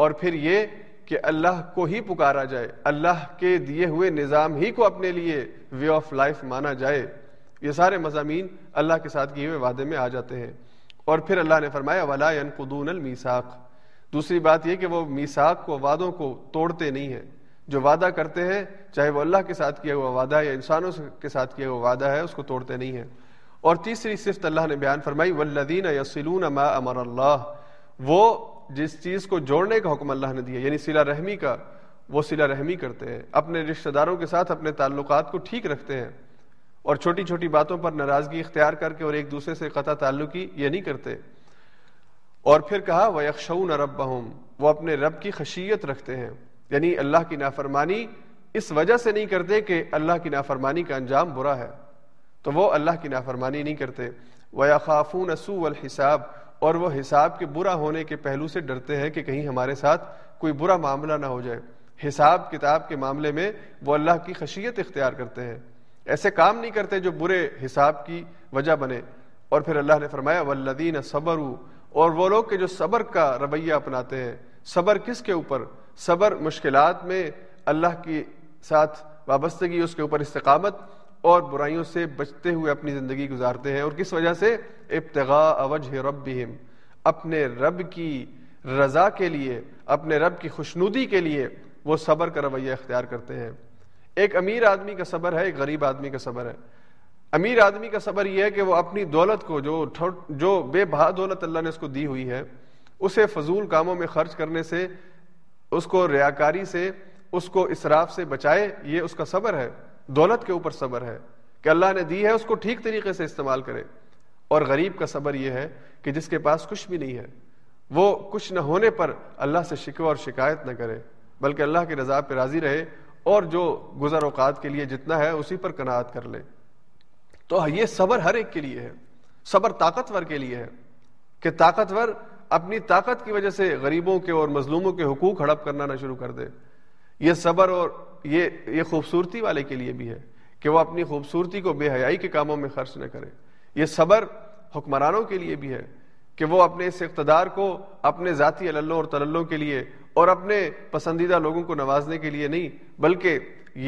اور پھر یہ کہ اللہ کو ہی پکارا جائے، اللہ کے دیے ہوئے نظام ہی کو اپنے لیے وے آف لائف مانا جائے، یہ سارے مضامین اللہ کے ساتھ کیے ہوئے وعدے میں آ جاتے ہیں. اور پھر اللہ نے فرمایا وَلَا يَنْقُضُونَ الْمِيثَاقَ، دوسری بات یہ کہ وہ میثاق کو، وعدوں کو توڑتے نہیں ہیں. جو وعدہ کرتے ہیں، چاہے وہ اللہ کے ساتھ کیا ہوا وعدہ ہے یا انسانوں کے ساتھ کیا ہوا وعدہ ہے، اس کو توڑتے نہیں ہیں. اور تیسری صفت اللہ نے بیان فرمائی وَالَّذِينَ يَصِلُونَ مَا أَمَرَ اللَّهُ، وہ جس چیز کو جوڑنے کا حکم اللہ نے دیا، یعنی صلہ رحمی کا، وہ صلہ رحمی کرتے ہیں، اپنے رشتہ داروں کے ساتھ اپنے تعلقات کو ٹھیک رکھتے ہیں، اور چھوٹی چھوٹی باتوں پر ناراضگی اختیار کر کے اور ایک دوسرے سے قطع تعلقی یہ نہیں کرتے. اور پھر کہا وَيَخْشَوْنَ رَبَّهُمْ، وہ اپنے رب کی خشیت رکھتے ہیں، یعنی اللہ کی نافرمانی اس وجہ سے نہیں کرتے کہ اللہ کی نافرمانی کا انجام برا ہے، تو وہ اللہ کی نافرمانی نہیں کرتے. وَيَخَافُونَ سُوءَ الْحِسَابِ، اور وہ حساب کے برا ہونے کے پہلو سے ڈرتے ہیں کہ کہیں ہمارے ساتھ کوئی برا معاملہ نہ ہو جائے. حساب کتاب کے معاملے میں وہ اللہ کی خشیت اختیار کرتے ہیں، ایسے کام نہیں کرتے جو برے حساب کی وجہ بنے. اور پھر اللہ نے فرمایا والذین صبروا، اور وہ لوگ کہ جو صبر کا رویہ اپناتے ہیں. صبر کس کے اوپر؟ صبر مشکلات میں اللہ کے ساتھ وابستگی، اس کے اوپر استقامت، اور برائیوں سے بچتے ہوئے اپنی زندگی گزارتے ہیں. اور کس وجہ سے؟ ابتغاء وجہ ربہم، اپنے رب کی رضا کے لیے، اپنے رب کی خوشنودی کے لیے وہ صبر کا رویہ اختیار کرتے ہیں. ایک امیر آدمی کا صبر ہے، ایک غریب آدمی کا صبر ہے. امیر آدمی کا صبر یہ ہے کہ وہ اپنی دولت کو، جو جو بے بہا دولت اللہ نے اس کو دی ہوئی ہے، اسے فضول کاموں میں خرچ کرنے سے، اس کو ریاکاری سے، اس کو اسراف سے بچائے، یہ اس کا صبر ہے. دولت کے اوپر صبر ہے کہ اللہ نے دی ہے، اس کو ٹھیک طریقے سے استعمال کرے. اور غریب کا صبر یہ ہے کہ جس کے پاس کچھ بھی نہیں ہے، وہ کچھ نہ ہونے پر اللہ سے شکوہ اور شکایت نہ کرے، بلکہ اللہ کی رضا پہ راضی رہے اور جو گزر اوقات کے لیے جتنا ہے اسی پر قناعت کر لے. تو یہ صبر ہر ایک کے لیے ہے. صبر طاقتور کے لیے ہے کہ طاقتور اپنی طاقت کی وجہ سے غریبوں کے اور مظلوموں کے حقوق ہڑپ کرنا نہ شروع کر دے. یہ صبر اور یہ یہ خوبصورتی والے کے لیے بھی ہے کہ وہ اپنی خوبصورتی کو بے حیائی کے کاموں میں خرچ نہ کرے. یہ صبر حکمرانوں کے لیے بھی ہے کہ وہ اپنے اس اقتدار کو اپنے ذاتی عللوں اور تللوں کے لیے اور اپنے پسندیدہ لوگوں کو نوازنے کے لیے نہیں، بلکہ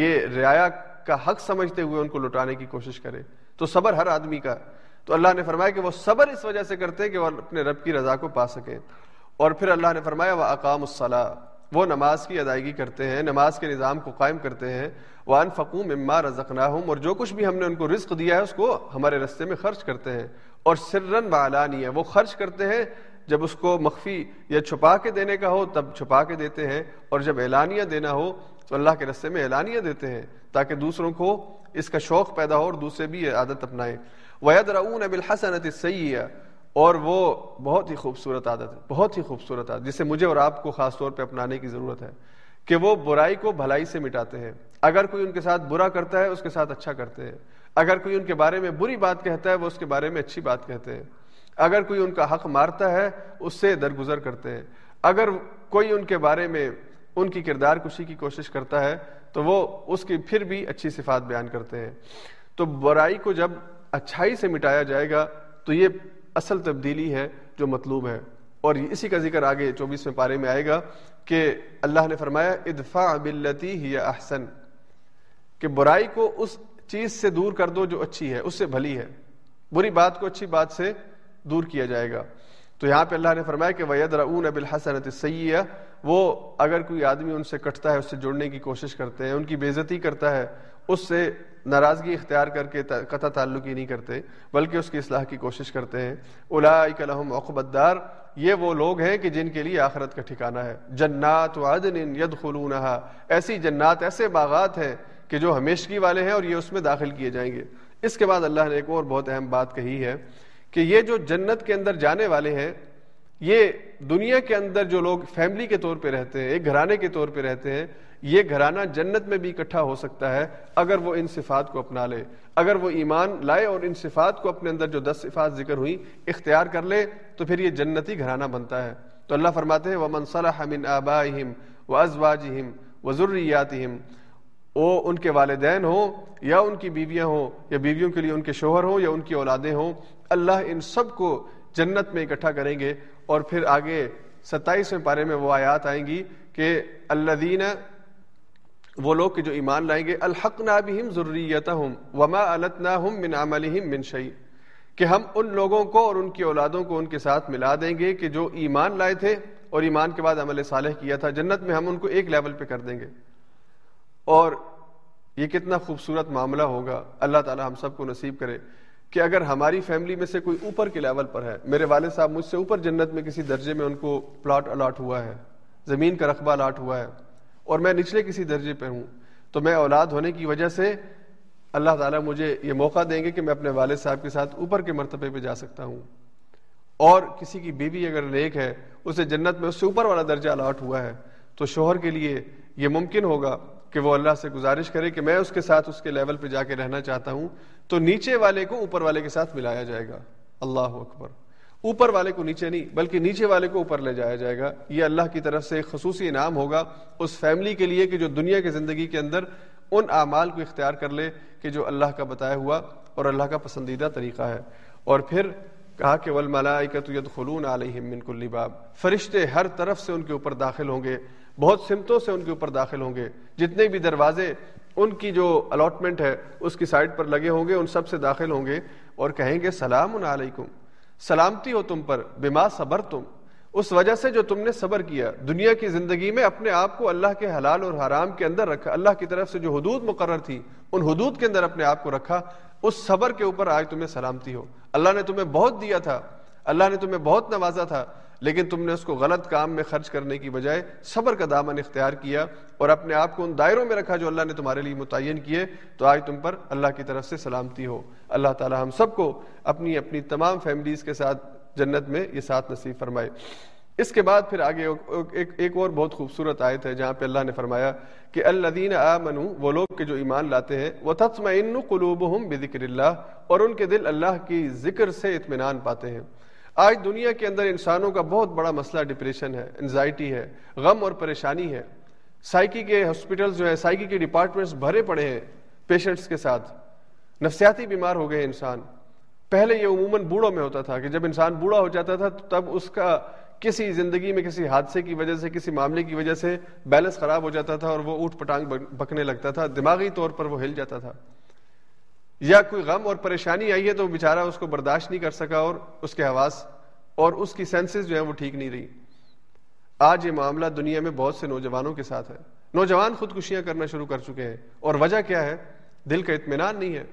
یہ رعایا کا حق سمجھتے ہوئے ان کو لٹانے کی کوشش کرے. تو صبر ہر آدمی کا. تو اللہ نے فرمایا کہ وہ صبر اس وجہ سے کرتے ہیں کہ وہ اپنے رب کی رضا کو پا سکیں. اور پھر اللہ نے فرمایا وَأَقَامُ الصَّلَاةَ، وہ نماز کی ادائیگی کرتے ہیں، نماز کے نظام کو قائم کرتے ہیں، وَأَنفَقُوا مِمَّا رَزَقْنَاهُمْ، اور جو کچھ بھی ہم نے ان کو رزق دیا ہے اس کو ہمارے راستے میں خرچ کرتے ہیں، اور سرًّا وعلانیہ، وہ خرچ کرتے ہیں جب اس کو مخفی یا چھپا کے دینے کا ہو تب چھپا کے دیتے ہیں، اور جب اعلانیہ دینا ہو تو اللہ کے راستے میں اعلانیہ دیتے ہیں تاکہ دوسروں کو اس کا شوق پیدا ہو اور دوسرے بھی یہ عادت اپنائیں۔ وَيَدْرَؤُونَ بِالْحَسَنَةِ السَّيِّئَةِ، اور وہ بہت ہی خوبصورت عادت ہے، بہت ہی خوبصورت عادت جسے مجھے اور آپ کو خاص طور پہ اپنانے کی ضرورت ہے کہ وہ برائی کو بھلائی سے مٹاتے ہیں۔ اگر کوئی ان کے ساتھ برا کرتا ہے اس کے ساتھ اچھا کرتے ہیں، اگر کوئی ان کے بارے میں بری بات کہتا ہے وہ اس کے بارے میں اچھی بات کہتے ہیں، اگر کوئی ان کا حق مارتا ہے اس سے درگزر کرتے ہیں، اگر کوئی ان کے بارے میں ان کی کردار کشی کی کوشش کرتا ہے تو وہ اس کی پھر بھی اچھی صفات بیان کرتے ہیں۔ تو برائی کو جب اچھائی سے مٹایا جائے گا تو یہ اصل تبدیلی ہے جو مطلوب ہے، اور اسی کا ذکر آگے چوبیسویں پارے میں آئے گا کہ اللہ نے فرمایا ادفع باللتی ہی احسن، کہ برائی کو اس چیز سے دور کر دو جو اچھی ہے، اس سے بھلی ہے، بری بات کو اچھی بات سے دور کیا جائے گا۔ تو یہاں پہ اللہ نے فرمایا کہ وَيَدْرَؤُونَ بِالْحَسَنَةِ السَّيِّئَةِ، وہ اگر کوئی آدمی ان سے کٹتا ہے، اس سے جڑنے کی کوشش کرتے ہیں، ان کی بے عزتی کرتا ہے، اس سے ناراضگی اختیار کر کے قطع تعلق ہی نہیں کرتے بلکہ اس کی اصلاح کی کوشش کرتے ہیں، اولئک لہم عقبی الدار، یہ وہ لوگ ہیں کہ جن کے لیے آخرت کا ٹھکانہ ہے، جنات عدن یدخلونہا، ایسی جنات، ایسے باغات ہیں کہ جو ہمیشگی والے ہیں اور یہ اس میں داخل کیے جائیں گے۔ اس کے بعد اللہ نے ایک اور بہت اہم بات کہی ہے کہ یہ جو جنت کے اندر جانے والے ہیں، یہ دنیا کے اندر جو لوگ فیملی کے طور پہ رہتے ہیں، ایک گھرانے کے طور پہ رہتے ہیں، یہ گھرانہ جنت میں بھی اکٹھا ہو سکتا ہے اگر وہ ان صفات کو اپنا لے، اگر وہ ایمان لائے اور ان صفات کو اپنے اندر جو دس صفات ذکر ہوئیں اختیار کر لے تو پھر یہ جنتی گھرانہ بنتا ہے۔ تو اللہ فرماتے ہیں وَمَنْ صَلَحَ مِنْ آبَائِهِمْ وَأَزْوَاجِهِمْ وَذُرِّيَّاتِهِمْ، وہ ان کے والدین ہوں یا ان کی بیویاں ہوں یا بیویوں کے لیے ان کے شوہر ہوں یا ان کی اولادیں ہوں، اللہ ان سب کو جنت میں اکٹھا کریں گے۔ اور پھر آگے ستائیسویں پارے میں وہ آیات آئیں گی کہ الذین، وہ لوگ کہ جو ایمان لائیں گے، الحقنا بہم ذریتہم وما التناہم من عملہم من شیء، کہ ہم ان لوگوں کو اور ان کی اولادوں کو ان کے ساتھ ملا دیں گے کہ جو ایمان لائے تھے اور ایمان کے بعد عمل صالح کیا تھا، جنت میں ہم ان کو ایک لیول پہ کر دیں گے۔ اور یہ کتنا خوبصورت معاملہ ہوگا، اللہ تعالی ہم سب کو نصیب کرے کہ اگر ہماری فیملی میں سے کوئی اوپر کے لیول پر ہے، میرے والد صاحب مجھ سے اوپر جنت میں کسی درجے میں ان کو پلاٹ الاٹ ہوا ہے، زمین کا رقبہ الاٹ ہوا ہے، اور میں نچلے کسی درجے پہ ہوں، تو میں اولاد ہونے کی وجہ سے اللہ تعالیٰ مجھے یہ موقع دیں گے کہ میں اپنے والد صاحب کے ساتھ اوپر کے مرتبے پہ جا سکتا ہوں۔ اور کسی کی بیوی اگر نیک ہے، اسے جنت میں اس سے اوپر والا درجہ الاٹ ہوا ہے، تو شوہر کے لیے یہ ممکن ہوگا کہ وہ اللہ سے گزارش کرے کہ میں اس کے ساتھ اس کے لیول پہ جا کے رہنا چاہتا ہوں، تو نیچے والے کو اوپر والے کے ساتھ ملایا جائے گا۔ اللہ اکبر، اوپر والے کو نیچے نہیں بلکہ نیچے والے کو اوپر لے جایا جائے گا۔ یہ اللہ کی طرف سے ایک خصوصی انعام ہوگا اس فیملی کے لیے کہ جو دنیا کی زندگی کے اندر ان اعمال کو اختیار کر لے کہ جو اللہ کا بتایا ہوا اور اللہ کا پسندیدہ طریقہ ہے۔ اور پھر کہا کہ والملائکۃ یدخلون علیہم من کل باب، فرشتے ہر طرف سے ان کے اوپر داخل ہوں گے، بہت سمتوں سے ان کے اوپر داخل ہوں گے، جتنے بھی دروازے ان کی جو الاٹمنٹ ہے اس کی سائٹ پر لگے ہوں گے ان سب سے داخل ہوں گے اور کہیں گے سلام علیکم، سلامتی ہو تم پر، بما صبر تم، اس وجہ سے جو تم نے صبر کیا دنیا کی زندگی میں، اپنے آپ کو اللہ کے حلال اور حرام کے اندر رکھا، اللہ کی طرف سے جو حدود مقرر تھی ان حدود کے اندر اپنے آپ کو رکھا، اس صبر کے اوپر آج تمہیں سلامتی ہو۔ اللہ نے تمہیں بہت دیا تھا، اللہ نے تمہیں بہت نوازا تھا، لیکن تم نے اس کو غلط کام میں خرچ کرنے کی بجائے صبر کا دامن اختیار کیا اور اپنے آپ کو ان دائروں میں رکھا جو اللہ نے تمہارے لیے متعین کیے، تو آج تم پر اللہ کی طرف سے سلامتی ہو۔ اللہ تعالی ہم سب کو اپنی اپنی تمام فیملیز کے ساتھ جنت میں یہ ساتھ نصیب فرمائے۔ اس کے بعد پھر آگے ایک ایک اور بہت خوبصورت آیت ہے جہاں پہ اللہ نے فرمایا کہ الذین آمنوا، وہ لوگ کہ جو ایمان لاتے ہیں، وتطمئن قلوبہم بذکر اللہ، اور ان کے دل اللہ کی ذکر سے اطمینان پاتے ہیں۔ آج دنیا کے اندر انسانوں کا بہت بڑا مسئلہ ڈپریشن ہے، انزائٹی ہے، غم اور پریشانی ہے، سائیکی کے ہسپیٹلز جو ہے، سائیکی کے ڈپارٹمنٹس بھرے پڑے ہیں پیشنٹس کے ساتھ، نفسیاتی بیمار ہو گئے انسان۔ پہلے یہ عموماً بوڑھوں میں ہوتا تھا کہ جب انسان بوڑھا ہو جاتا تھا تب اس کا کسی زندگی میں کسی حادثے کی وجہ سے، کسی معاملے کی وجہ سے بیلنس خراب ہو جاتا تھا اور وہ اوٹ پٹانگ بکنے لگتا تھا، دماغی طور پر وہ ہل جاتا تھا، یا کوئی غم اور پریشانی آئی ہے تو بیچارہ اس کو برداشت نہیں کر سکا اور اس کے حواس اور اس کی سینسز جو ہیں وہ ٹھیک نہیں رہی۔ آج یہ معاملہ دنیا میں بہت سے نوجوانوں کے ساتھ ہے. نوجوان خودکشیاں کرنا شروع کر چکے ہیں, اور وجہ کیا ہے؟ دل کا اطمینان نہیں ہے.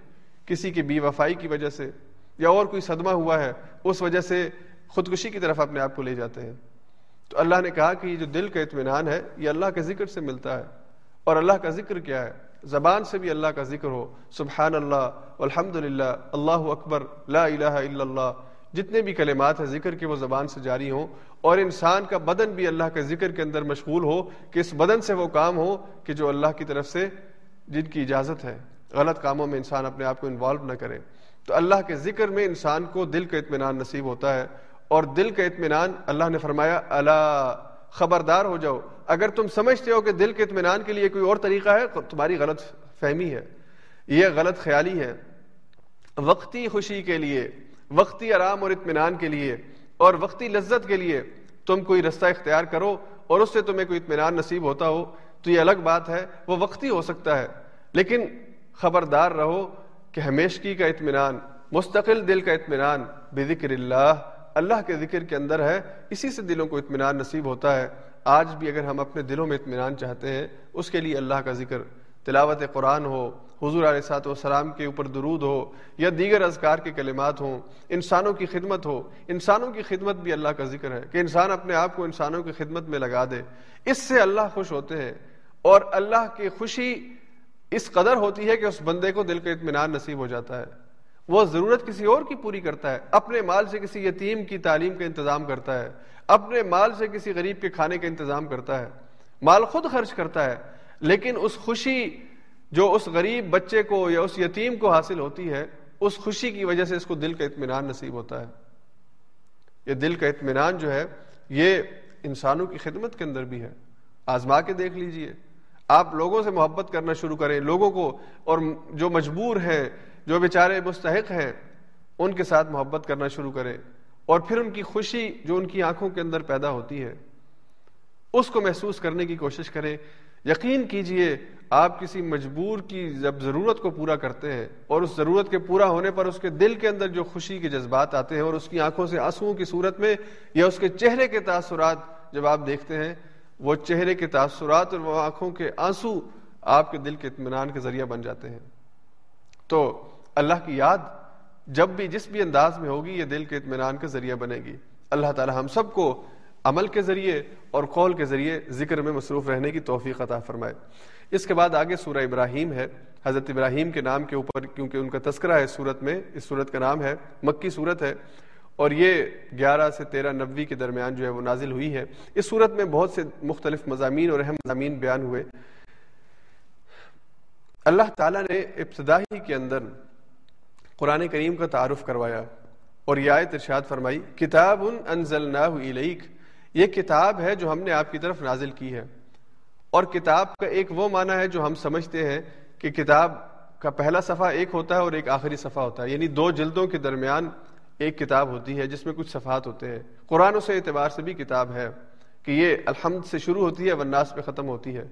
کسی کی بے وفائی کی وجہ سے یا اور کوئی صدمہ ہوا ہے, اس وجہ سے خودکشی کی طرف اپنے آپ کو لے جاتے ہیں. تو اللہ نے کہا کہ یہ جو دل کا اطمینان ہے یہ اللہ کے ذکر سے ملتا ہے. اور اللہ کا ذکر کیا ہے؟ زبان سے بھی اللہ کا ذکر ہو, سبحان اللہ, الحمدللہ, اللہ اکبر, لا الہ الا اللہ, جتنے بھی کلمات ہیں ذکر کے وہ زبان سے جاری ہوں. اور انسان کا بدن بھی اللہ کے ذکر کے اندر مشغول ہو کہ اس بدن سے وہ کام ہو کہ جو اللہ کی طرف سے جن کی اجازت ہے. غلط کاموں میں انسان اپنے آپ کو انوالو نہ کرے. تو اللہ کے ذکر میں انسان کو دل کا اطمینان نصیب ہوتا ہے. اور دل کا اطمینان, اللہ نے فرمایا الا خبردار ہو جاؤ, اگر تم سمجھتے ہو کہ دل کے اطمینان کے لیے کوئی اور طریقہ ہے تو تمہاری غلط فہمی ہے, یہ غلط خیالی ہے. وقتی خوشی کے لیے, وقتی آرام اور اطمینان کے لیے اور وقتی لذت کے لیے تم کوئی رستہ اختیار کرو اور اس سے تمہیں کوئی اطمینان نصیب ہوتا ہو تو یہ الگ بات ہے, وہ وقتی ہو سکتا ہے. لیکن خبردار رہو کہ ہمیشگی کا اطمینان, مستقل دل کا اطمینان بذکر اللہ, اللہ کے ذکر کے اندر ہے, اسی سے دلوں کو اطمینان نصیب ہوتا ہے. آج بھی اگر ہم اپنے دلوں میں اطمینان چاہتے ہیں اس کے لیے اللہ کا ذکر, تلاوت قرآن ہو, حضور علیہ الصلوۃ والسلام کے اوپر درود ہو, یا دیگر اذکار کے کلمات ہوں, انسانوں کی خدمت ہو. انسانوں کی خدمت بھی اللہ کا ذکر ہے کہ انسان اپنے آپ کو انسانوں کی خدمت میں لگا دے, اس سے اللہ خوش ہوتے ہیں. اور اللہ کی خوشی اس قدر ہوتی ہے کہ اس بندے کو دل کا اطمینان نصیب ہو جاتا ہے. وہ ضرورت کسی اور کی پوری کرتا ہے, اپنے مال سے کسی یتیم کی تعلیم کا انتظام کرتا ہے, اپنے مال سے کسی غریب کے کھانے کا انتظام کرتا ہے, مال خود خرچ کرتا ہے, لیکن اس خوشی جو اس غریب بچے کو یا اس یتیم کو حاصل ہوتی ہے, اس خوشی کی وجہ سے اس کو دل کا اطمینان نصیب ہوتا ہے. یہ دل کا اطمینان جو ہے یہ انسانوں کی خدمت کے اندر بھی ہے. آزما کے دیکھ لیجئے, آپ لوگوں سے محبت کرنا شروع کریں, لوگوں کو, اور جو مجبور ہیں, جو بیچارے مستحق ہیں, ان کے ساتھ محبت کرنا شروع کریں, اور پھر ان کی خوشی جو ان کی آنکھوں کے اندر پیدا ہوتی ہے اس کو محسوس کرنے کی کوشش کریں. یقین کیجئے آپ کسی مجبور کی جب ضرورت کو پورا کرتے ہیں اور اس ضرورت کے پورا ہونے پر اس کے دل کے اندر جو خوشی کے جذبات آتے ہیں اور اس کی آنکھوں سے آنسوؤں کی صورت میں یا اس کے چہرے کے تاثرات جب آپ دیکھتے ہیں, وہ چہرے کے تاثرات اور وہ آنکھوں کے آنسو آپ کے دل کے اطمینان کے ذریعہ بن جاتے ہیں. تو اللہ کی یاد جب بھی جس بھی انداز میں ہوگی یہ دل کے اطمینان کا ذریعہ بنے گی. اللہ تعالی ہم سب کو عمل کے ذریعے اور قول کے ذریعے ذکر میں مصروف رہنے کی توفیق عطا فرمائے. اس کے بعد آگے سورہ ابراہیم ہے. حضرت ابراہیم کے نام کے اوپر کیونکہ ان کا تذکرہ ہے سورت میں, اس سورت کا نام ہے, مکی سورت ہے, اور یہ گیارہ سے تیرہ نبوی کے درمیان جو ہے وہ نازل ہوئی ہے. اس سورت میں بہت سے مختلف مضامین اور اہم مضامین بیان ہوئے. اللہ تعالیٰ نے ابتدائی کے اندر قرآن کریم کا تعارف کروایا اور یہ آیت ارشاد فرمائی, کتاب انزلناہ الیک, یہ کتاب ہے جو ہم نے آپ کی طرف نازل کی ہے. اور کتاب کا ایک وہ معنی ہے جو ہم سمجھتے ہیں کہ کتاب کا پہلا صفحہ ایک ہوتا ہے اور ایک آخری صفحہ ہوتا ہے, یعنی دو جلدوں کے درمیان ایک کتاب ہوتی ہے جس میں کچھ صفحات ہوتے ہیں. قرآن اس اعتبار سے بھی کتاب ہے کہ یہ الحمد سے شروع ہوتی ہے والناس پہ ختم ہوتی ہے.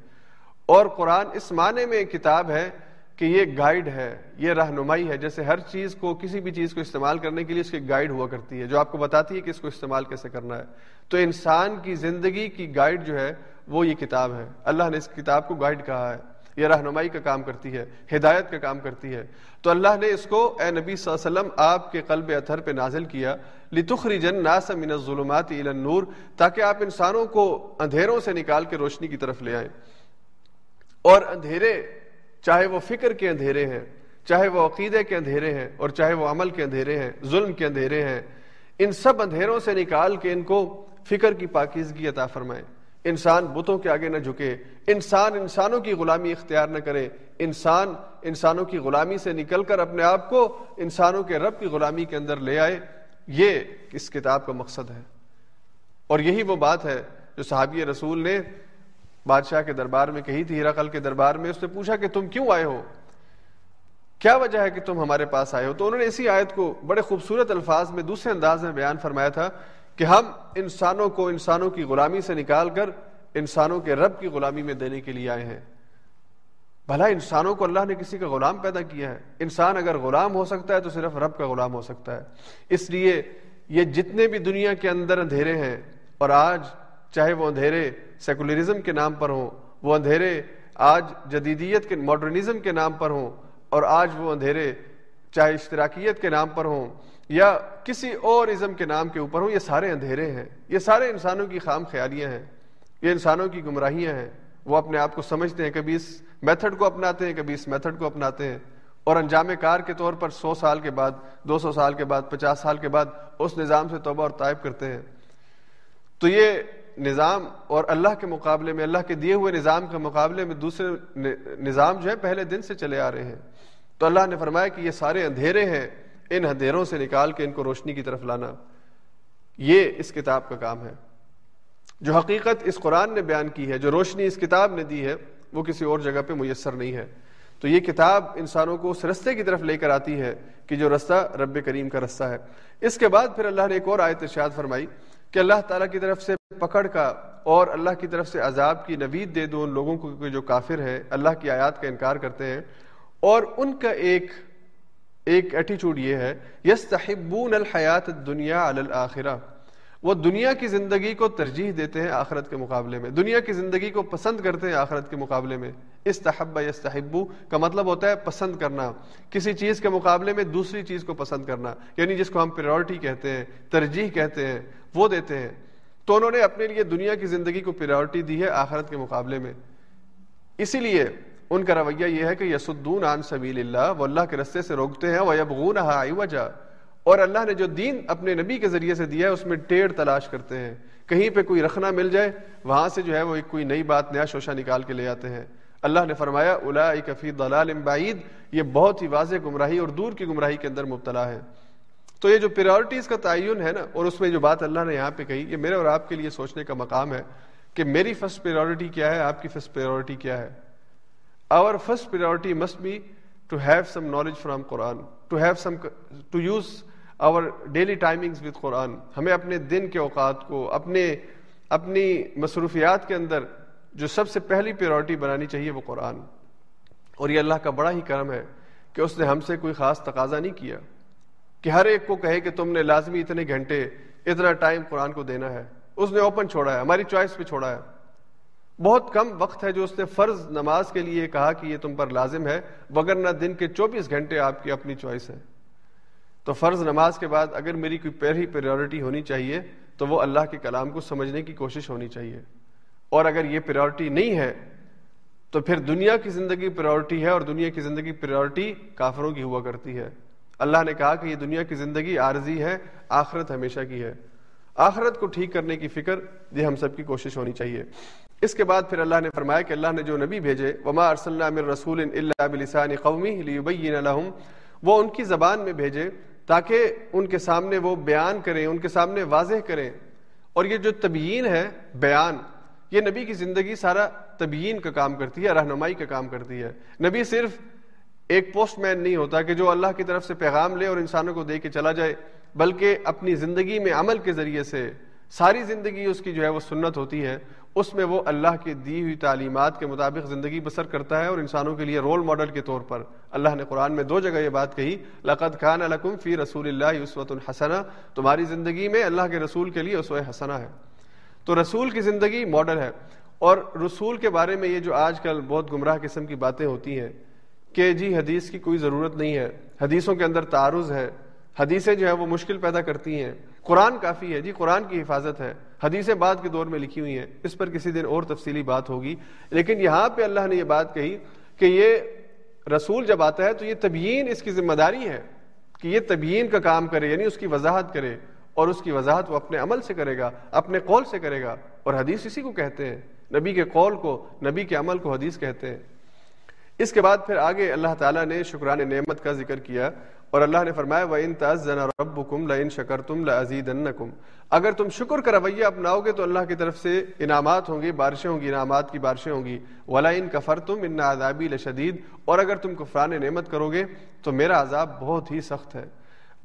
اور قرآن اس معنی میں کتاب ہے کہ یہ گائیڈ ہے, یہ رہنمائی ہے, جیسے ہر چیز کو, کسی بھی چیز کو استعمال کرنے کے لیے اس کی گائیڈ ہوا کرتی ہے جو آپ کو بتاتی ہے کہ اس کو استعمال کیسے کرنا ہے. تو انسان کی زندگی کی گائیڈ جو ہے وہ یہ کتاب ہے. اللہ نے اس کتاب کو گائیڈ کہا ہے. یہ رہنمائی کا کام کرتی ہے, ہدایت کا کام کرتی ہے. تو اللہ نے اس کو اے نبی صلی اللہ علیہ وسلم آپ کے قلب اطہر پہ نازل کیا, لِتُخْرِجَ النَّاسَ مِنَ الظُّلُمَاتِ إِلَى النُّورِ, تاکہ آپ انسانوں کو اندھیروں سے نکال کے روشنی کی طرف لے آئیں. اور اندھیرے چاہے وہ فکر کے اندھیرے ہیں, چاہے وہ عقیدے کے اندھیرے ہیں, اور چاہے وہ عمل کے اندھیرے ہیں, ظلم کے اندھیرے ہیں, ان سب اندھیروں سے نکال کے ان کو فکر کی پاکیزگی عطا فرمائے. انسان بتوں کے آگے نہ جھکے, انسان انسانوں کی غلامی اختیار نہ کرے, انسان انسانوں کی غلامی سے نکل کر اپنے آپ کو انسانوں کے رب کی غلامی کے اندر لے آئے. یہ اس کتاب کا مقصد ہے. اور یہی وہ بات ہے جو صحابی رسول نے بادشاہ کے دربار میں کہی تھی, ہرقل کے دربار میں. اس نے پوچھا کہ تم کیوں آئے ہو, کیا وجہ ہے کہ تم ہمارے پاس آئے ہو؟ تو انہوں نے اسی آیت کو بڑے خوبصورت الفاظ میں دوسرے انداز میں بیان فرمایا تھا کہ ہم انسانوں کو انسانوں کی غلامی سے نکال کر انسانوں کے رب کی غلامی میں دینے کے لیے آئے ہیں. بھلا انسانوں کو اللہ نے کسی کا غلام پیدا کیا ہے؟ انسان اگر غلام ہو سکتا ہے تو صرف رب کا غلام ہو سکتا ہے. اس لیے یہ جتنے بھی دنیا کے اندر اندھیرے ہیں, اور آج چاہے وہ اندھیرے سیکولرزم کے نام پر ہوں، وہ اندھیرے آج جدیدیت کے ماڈرنزم کے نام پر ہوں، اور آج وہ اندھیرے چاہے اشتراکیت کے نام پر ہوں یا کسی اور ازم کے نام کے اوپر ہوں، یہ سارے اندھیرے ہیں، یہ سارے انسانوں کی خام خیالیاں ہیں، یہ انسانوں کی گمراہیاں ہیں. وہ اپنے آپ کو سمجھتے ہیں، کبھی اس میتھڈ کو اپناتے ہیں، کبھی اس میتھڈ کو اپناتے ہیں، اور انجام کار کے طور پر سو سال کے بعد، دو سو سال کے بعد، پچاس سال کے بعد اس نظام سے توبہ اور تائب کرتے ہیں. تو یہ نظام اور اللہ کے مقابلے میں، اللہ کے دیے ہوئے نظام کے مقابلے میں دوسرے نظام جو ہے پہلے دن سے چلے آ رہے ہیں. تو اللہ نے فرمایا کہ یہ سارے اندھیرے ہیں، ان اندھیروں سے نکال کے ان کو روشنی کی طرف لانا یہ اس کتاب کا کام ہے. جو حقیقت اس قرآن نے بیان کی ہے، جو روشنی اس کتاب نے دی ہے، وہ کسی اور جگہ پہ میسر نہیں ہے. تو یہ کتاب انسانوں کو اس رستے کی طرف لے کر آتی ہے کہ جو رستہ رب کریم کا رستہ ہے. اس کے بعد پھر اللہ نے ایک اور آیت ارشاد فرمائی کہ اللہ تعالیٰ کی طرف سے پکڑ کا اور اللہ کی طرف سے عذاب کی نوید دے دو ان لوگوں کو جو کافر ہیں، اللہ کی آیات کا انکار کرتے ہیں، اور ان کا ایک ایک ایٹیچیوڈ یہ ہے یستحبون الحیات الدنیا علی الآخرہ، وہ دنیا کی زندگی کو ترجیح دیتے ہیں آخرت کے مقابلے میں، دنیا کی زندگی کو پسند کرتے ہیں آخرت کے مقابلے میں. استحب یستحبو کا مطلب ہوتا ہے پسند کرنا، کسی چیز کے مقابلے میں دوسری چیز کو پسند کرنا، یعنی جس کو ہم پریورٹی کہتے ہیں، ترجیح کہتے ہیں، وہ دیتے ہیں. تو انہوں نے اپنے لیے دنیا کی زندگی کو پریورٹی دی ہے آخرت کے مقابلے میں، اسی لیے ان کا رویہ یہ ہے کہ یصدون عن سبیل اللہ، وہ اللہ کے رستے سے روکتے ہیں، ویبغونہا عوجا، اور اللہ نے جو دین اپنے نبی کے ذریعے سے دیا ہے اس میں ٹیڑھ تلاش کرتے ہیں، کہیں پہ کوئی رخنا مل جائے وہاں سے جو ہے وہ ایک کوئی نئی بات، نیا شوشہ نکال کے لے آتے ہیں. اللہ نے فرمایا اولئک فی ضلال بعید، یہ بہت ہی واضح گمراہی اور دور کی گمراہی کے اندر مبتلا ہے. تو یہ جو پریورٹیز کا تعین ہے نا، اور اس میں جو بات اللہ نے یہاں پہ کہی، یہ میرے اور آپ کے لیے سوچنے کا مقام ہے کہ میری فرسٹ پریورٹی کیا ہے، آپ کی فرسٹ پریورٹی کیا ہے. Our first priority must be to have some knowledge from Quran, to have some to use our daily timings with قرآن. ہمیں اپنے دن کے اوقات کو اپنے اپنی مصروفیات کے اندر جو سب سے پہلی پریورٹی بنانی چاہیے وہ قرآن. اور یہ اللہ کا بڑا ہی کرم ہے کہ اس نے ہم سے کوئی خاص تقاضا نہیں کیا کہ ہر ایک کو کہے کہ تم نے لازمی اتنے گھنٹے، اتنا ٹائم قرآن کو دینا ہے. اس نے اوپن چھوڑا ہے، ہماری چوائس پہ چھوڑا ہے. بہت کم وقت ہے جو اس نے فرض نماز کے لیے کہا کہ یہ تم پر لازم ہے، وگرنہ دن کے چوبیس گھنٹے آپ کی اپنی چوائس ہے. تو فرض نماز کے بعد اگر میری کوئی پہلی پریورٹی ہونی چاہیے تو وہ اللہ کے کلام کو سمجھنے کی کوشش ہونی چاہیے، اور اگر یہ پریورٹی نہیں ہے تو پھر دنیا کی زندگی پریورٹی ہے، اور دنیا کی زندگی پریورٹی کافروں کی ہوا کرتی ہے. اللہ نے کہا کہ یہ دنیا کی زندگی عارضی ہے، آخرت ہمیشہ کی ہے. آخرت کو ٹھیک کرنے کی فکر یہ ہم سب کی کوشش ہونی چاہیے. اس کے بعد پھر اللہ نے فرمایا کہ اللہ نے جو نبی بھیجے، وما ارسلنا من رسول الا بلسان قومه ليبين لهم، وہ ان کی زبان میں بھیجے تاکہ ان کے سامنے وہ بیان کریں، ان کے سامنے واضح کریں. اور یہ جو تبیین ہے، بیان، یہ نبی کی زندگی سارا تبیین کا کام کرتی ہے، رہنمائی کا کام کرتی ہے. نبی صرف ایک پوسٹ مین نہیں ہوتا کہ جو اللہ کی طرف سے پیغام لے اور انسانوں کو دے کے چلا جائے، بلکہ اپنی زندگی میں عمل کے ذریعے سے ساری زندگی اس کی جو ہے وہ سنت ہوتی ہے، اس میں وہ اللہ کی دی ہوئی تعلیمات کے مطابق زندگی بسر کرتا ہے اور انسانوں کے لیے رول ماڈل کے طور پر. اللہ نے قرآن میں دو جگہ یہ بات کہی، لقد کان لکم فی رسول اللہ اسوۃ حسنہ، تمہاری زندگی میں اللہ کے رسول کے لیے اسوہ حسنہ ہے. تو رسول کی زندگی ماڈل ہے. اور رسول کے بارے میں یہ جو آج کل بہت گمراہ قسم کی باتیں ہوتی ہیں کہ جی حدیث کی کوئی ضرورت نہیں ہے، حدیثوں کے اندر تعارض ہے، حدیثیں جو ہے وہ مشکل پیدا کرتی ہیں، قرآن کافی ہے. جی قرآن کی حفاظت ہے، حدیثیں بعد کے دور میں لکھی ہوئی ہیں، اس پر کسی دن اور تفصیلی بات ہوگی. لیکن یہاں پہ اللہ نے یہ بات کہی کہ یہ رسول جب آتا ہے تو یہ تبیین اس کی ذمہ داری ہے کہ یہ تبیین کا کام کرے، یعنی اس کی وضاحت کرے، اور اس کی وضاحت وہ اپنے عمل سے کرے گا، اپنے قول سے کرے گا. اور حدیث اسی کو کہتے ہیں، نبی کے قول کو، نبی کے عمل کو حدیث کہتے ہیں. اس کے بعد پھر آگے اللہ تعالیٰ نے شکران نعمت کا ذکر کیا، اور اللہ نے فرمایا وَإِن تَعَزَّنَ رَبُّكُمْ لَإِن شَكَرْتُمْ لَأَزِيدَنَّكُمْ، اگر تم شکر کا رویہ اپناؤ گے تو اللہ کی طرف سے انعامات ہوں گے، بارشیں ہوں گی، انعامات کی بارشیں ہوں گی. وَلَئِن كَفَرْتُمْ إِنَّ عَذَابِي لَشَدِيدٌ، اور اگر تم کفران نعمت کرو گے تو میرا عذاب بہت ہی سخت ہے.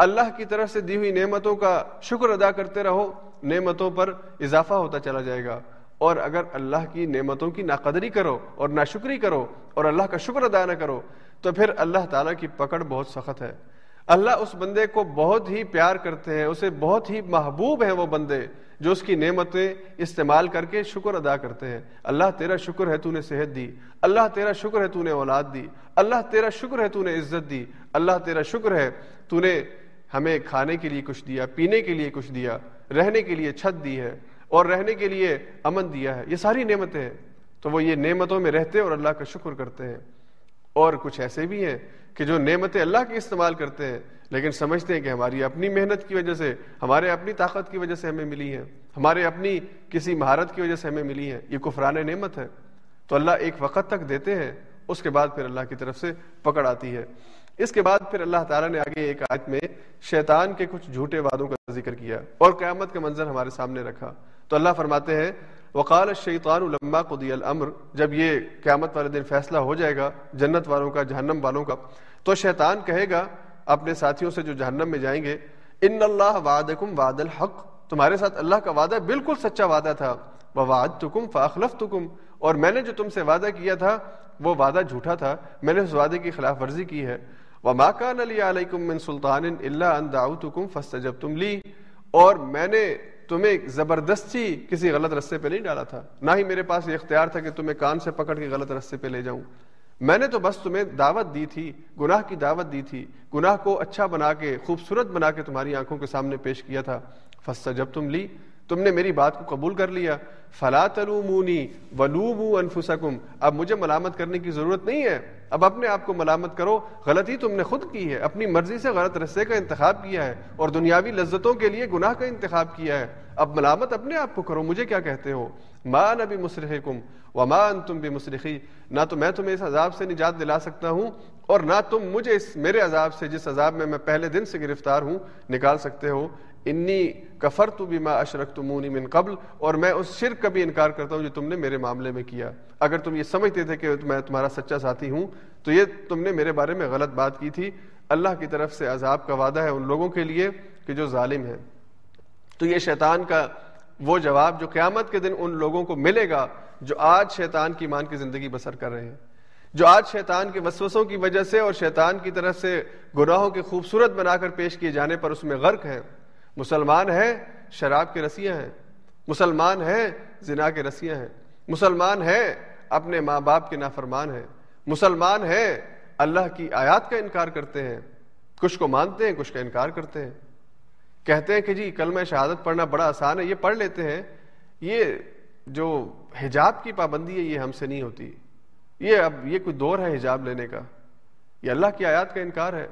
اللہ کی طرف سے دی ہوئی نعمتوں کا شکر ادا کرتے رہو، نعمتوں پر اضافہ ہوتا چلا جائے گا. اور اگر اللہ کی نعمتوں کی ناقدری کرو اور ناشکری کرو اور اللہ کا شکر ادا نہ کرو تو پھر اللہ تعالیٰ کی پکڑ بہت سخت ہے. اللہ اس بندے کو بہت ہی پیار کرتے ہیں، اسے بہت ہی محبوب ہیں وہ بندے جو اس کی نعمتیں استعمال کر کے شکر ادا کرتے ہیں. اللہ تیرا شکر ہے تو نے صحت دی, اللہ تیرا شکر ہے تو نے اولاد دی, اللہ تیرا شکر ہے تو نے عزت دی, اللہ تیرا شکر ہے تو نے ہمیں کھانے کے لیے کچھ دیا, پینے کے لیے کچھ دیا, رہنے کے لیے چھت دی ہے اور رہنے کے لیے امن دیا ہے. یہ ساری نعمتیں ہیں. تو وہ یہ نعمتوں میں رہتے اور اللہ کا شکر کرتے ہیں. اور کچھ ایسے بھی ہیں کہ جو نعمتیں اللہ کے استعمال کرتے ہیں لیکن سمجھتے ہیں کہ ہماری اپنی محنت کی وجہ سے, ہمارے اپنی طاقت کی وجہ سے ہمیں ملی ہیں, ہمارے اپنی کسی مہارت کی وجہ سے ہمیں ملی ہیں. یہ کفران نعمت ہے. تو اللہ ایک وقت تک دیتے ہیں, اس کے بعد پھر اللہ کی طرف سے پکڑ آتی ہے. اس کے بعد پھر اللہ تعالیٰ نے آگے ایک آیت میں شیطان کے کچھ جھوٹے وعدوں کا ذکر کیا اور قیامت کا منظر ہمارے سامنے رکھا. تو اللہ فرماتے ہیں وقال الشیطان لما قضی الامر, جب یہ قیامت والے دن فیصلہ ہو جائے گا جنت والوں کا جہنم والوں کا, تو شیطان کہے گا اپنے ساتھیوں سے جو جہنم میں جائیں گے ان اللہ وعدکم وعد الحق, تمہارے ساتھ اللہ کا وعدہ بالکل سچا وعدہ تھا, ووعدتکم فاخلفتکم, اور میں نے جو تم سے وعدہ کیا تھا وہ وعدہ جھوٹا تھا, میں نے اس وعدے کی خلاف ورزی کی ہے. وما کان لی علیکم من سلطان الا ان دعوتکم فاستجبتم لی, اور میں نے تمہیں زبردستی کسی غلط رستے پہ نہیں ڈالا تھا, نہ ہی میرے پاس یہ اختیار تھا کہ تمہیں کان سے پکڑ کے غلط رستے پہ لے جاؤں. میں نے تو بس تمہیں دعوت دی تھی, گناہ کی دعوت دی تھی, گناہ کو اچھا بنا کے خوبصورت بنا کے تمہاری آنکھوں کے سامنے پیش کیا تھا. فاستجبتم لی, تم نے میری بات کو قبول کر لیا. فلا تلومونی ولوموا انفسکم, اب مجھے ملامت کرنے کی ضرورت نہیں ہے, اب اپنے آپ کو ملامت کرو, غلطی تم نے خود کی ہے, اپنی مرضی سے غلط رستے کا انتخاب کیا ہے اور دنیاوی لذتوں کے لیے گناہ کا انتخاب کیا ہے, اب ملامت اپنے آپ کو کرو, مجھے کیا کہتے ہو. ما انا بمصرخکم وما انتم بمصرخی, نہ تو میں تمہیں اس عذاب سے نجات دلا سکتا ہوں اور نہ تم مجھے اس میرے عذاب سے جس عذاب میں میں پہلے دن سے گرفتار ہوں نکال سکتے ہو. انی کفرت بما اشرکتمونی من قبل, اور میں اس شرک کا بھی انکار کرتا ہوں جو تم نے میرے معاملے میں کیا. اگر تم یہ سمجھتے تھے کہ میں تمہارا سچا ساتھی ہوں تو یہ تم نے میرے بارے میں غلط بات کی تھی. اللہ کی طرف سے عذاب کا وعدہ ہے ان لوگوں کے لیے کہ جو ظالم ہیں. تو یہ شیطان کا وہ جواب جو قیامت کے دن ان لوگوں کو ملے گا جو آج شیطان کی مان کی زندگی بسر کر رہے ہیں, جو آج شیطان کے وسوسوں کی وجہ سے اور شیطان کی طرف سے گناہوں کے خوبصورت بنا کر پیش کیے جانے پر اس میں غرق ہیں. مسلمان ہیں شراب کے رسیاں ہیں, مسلمان ہیں زنا کے رسیاں ہیں, مسلمان ہیں اپنے ماں باپ کے نافرمان ہیں, مسلمان ہیں اللہ کی آیات کا انکار کرتے ہیں, کچھ کو مانتے ہیں کچھ کا انکار کرتے ہیں, کہتے ہیں کہ جی کلمہ شہادت پڑھنا بڑا آسان ہے, یہ پڑھ لیتے ہیں, یہ جو حجاب کی پابندی ہے یہ ہم سے نہیں ہوتی, یہ اب یہ کوئی دور ہے حجاب لینے کا. یہ اللہ کی آیات کا انکار ہے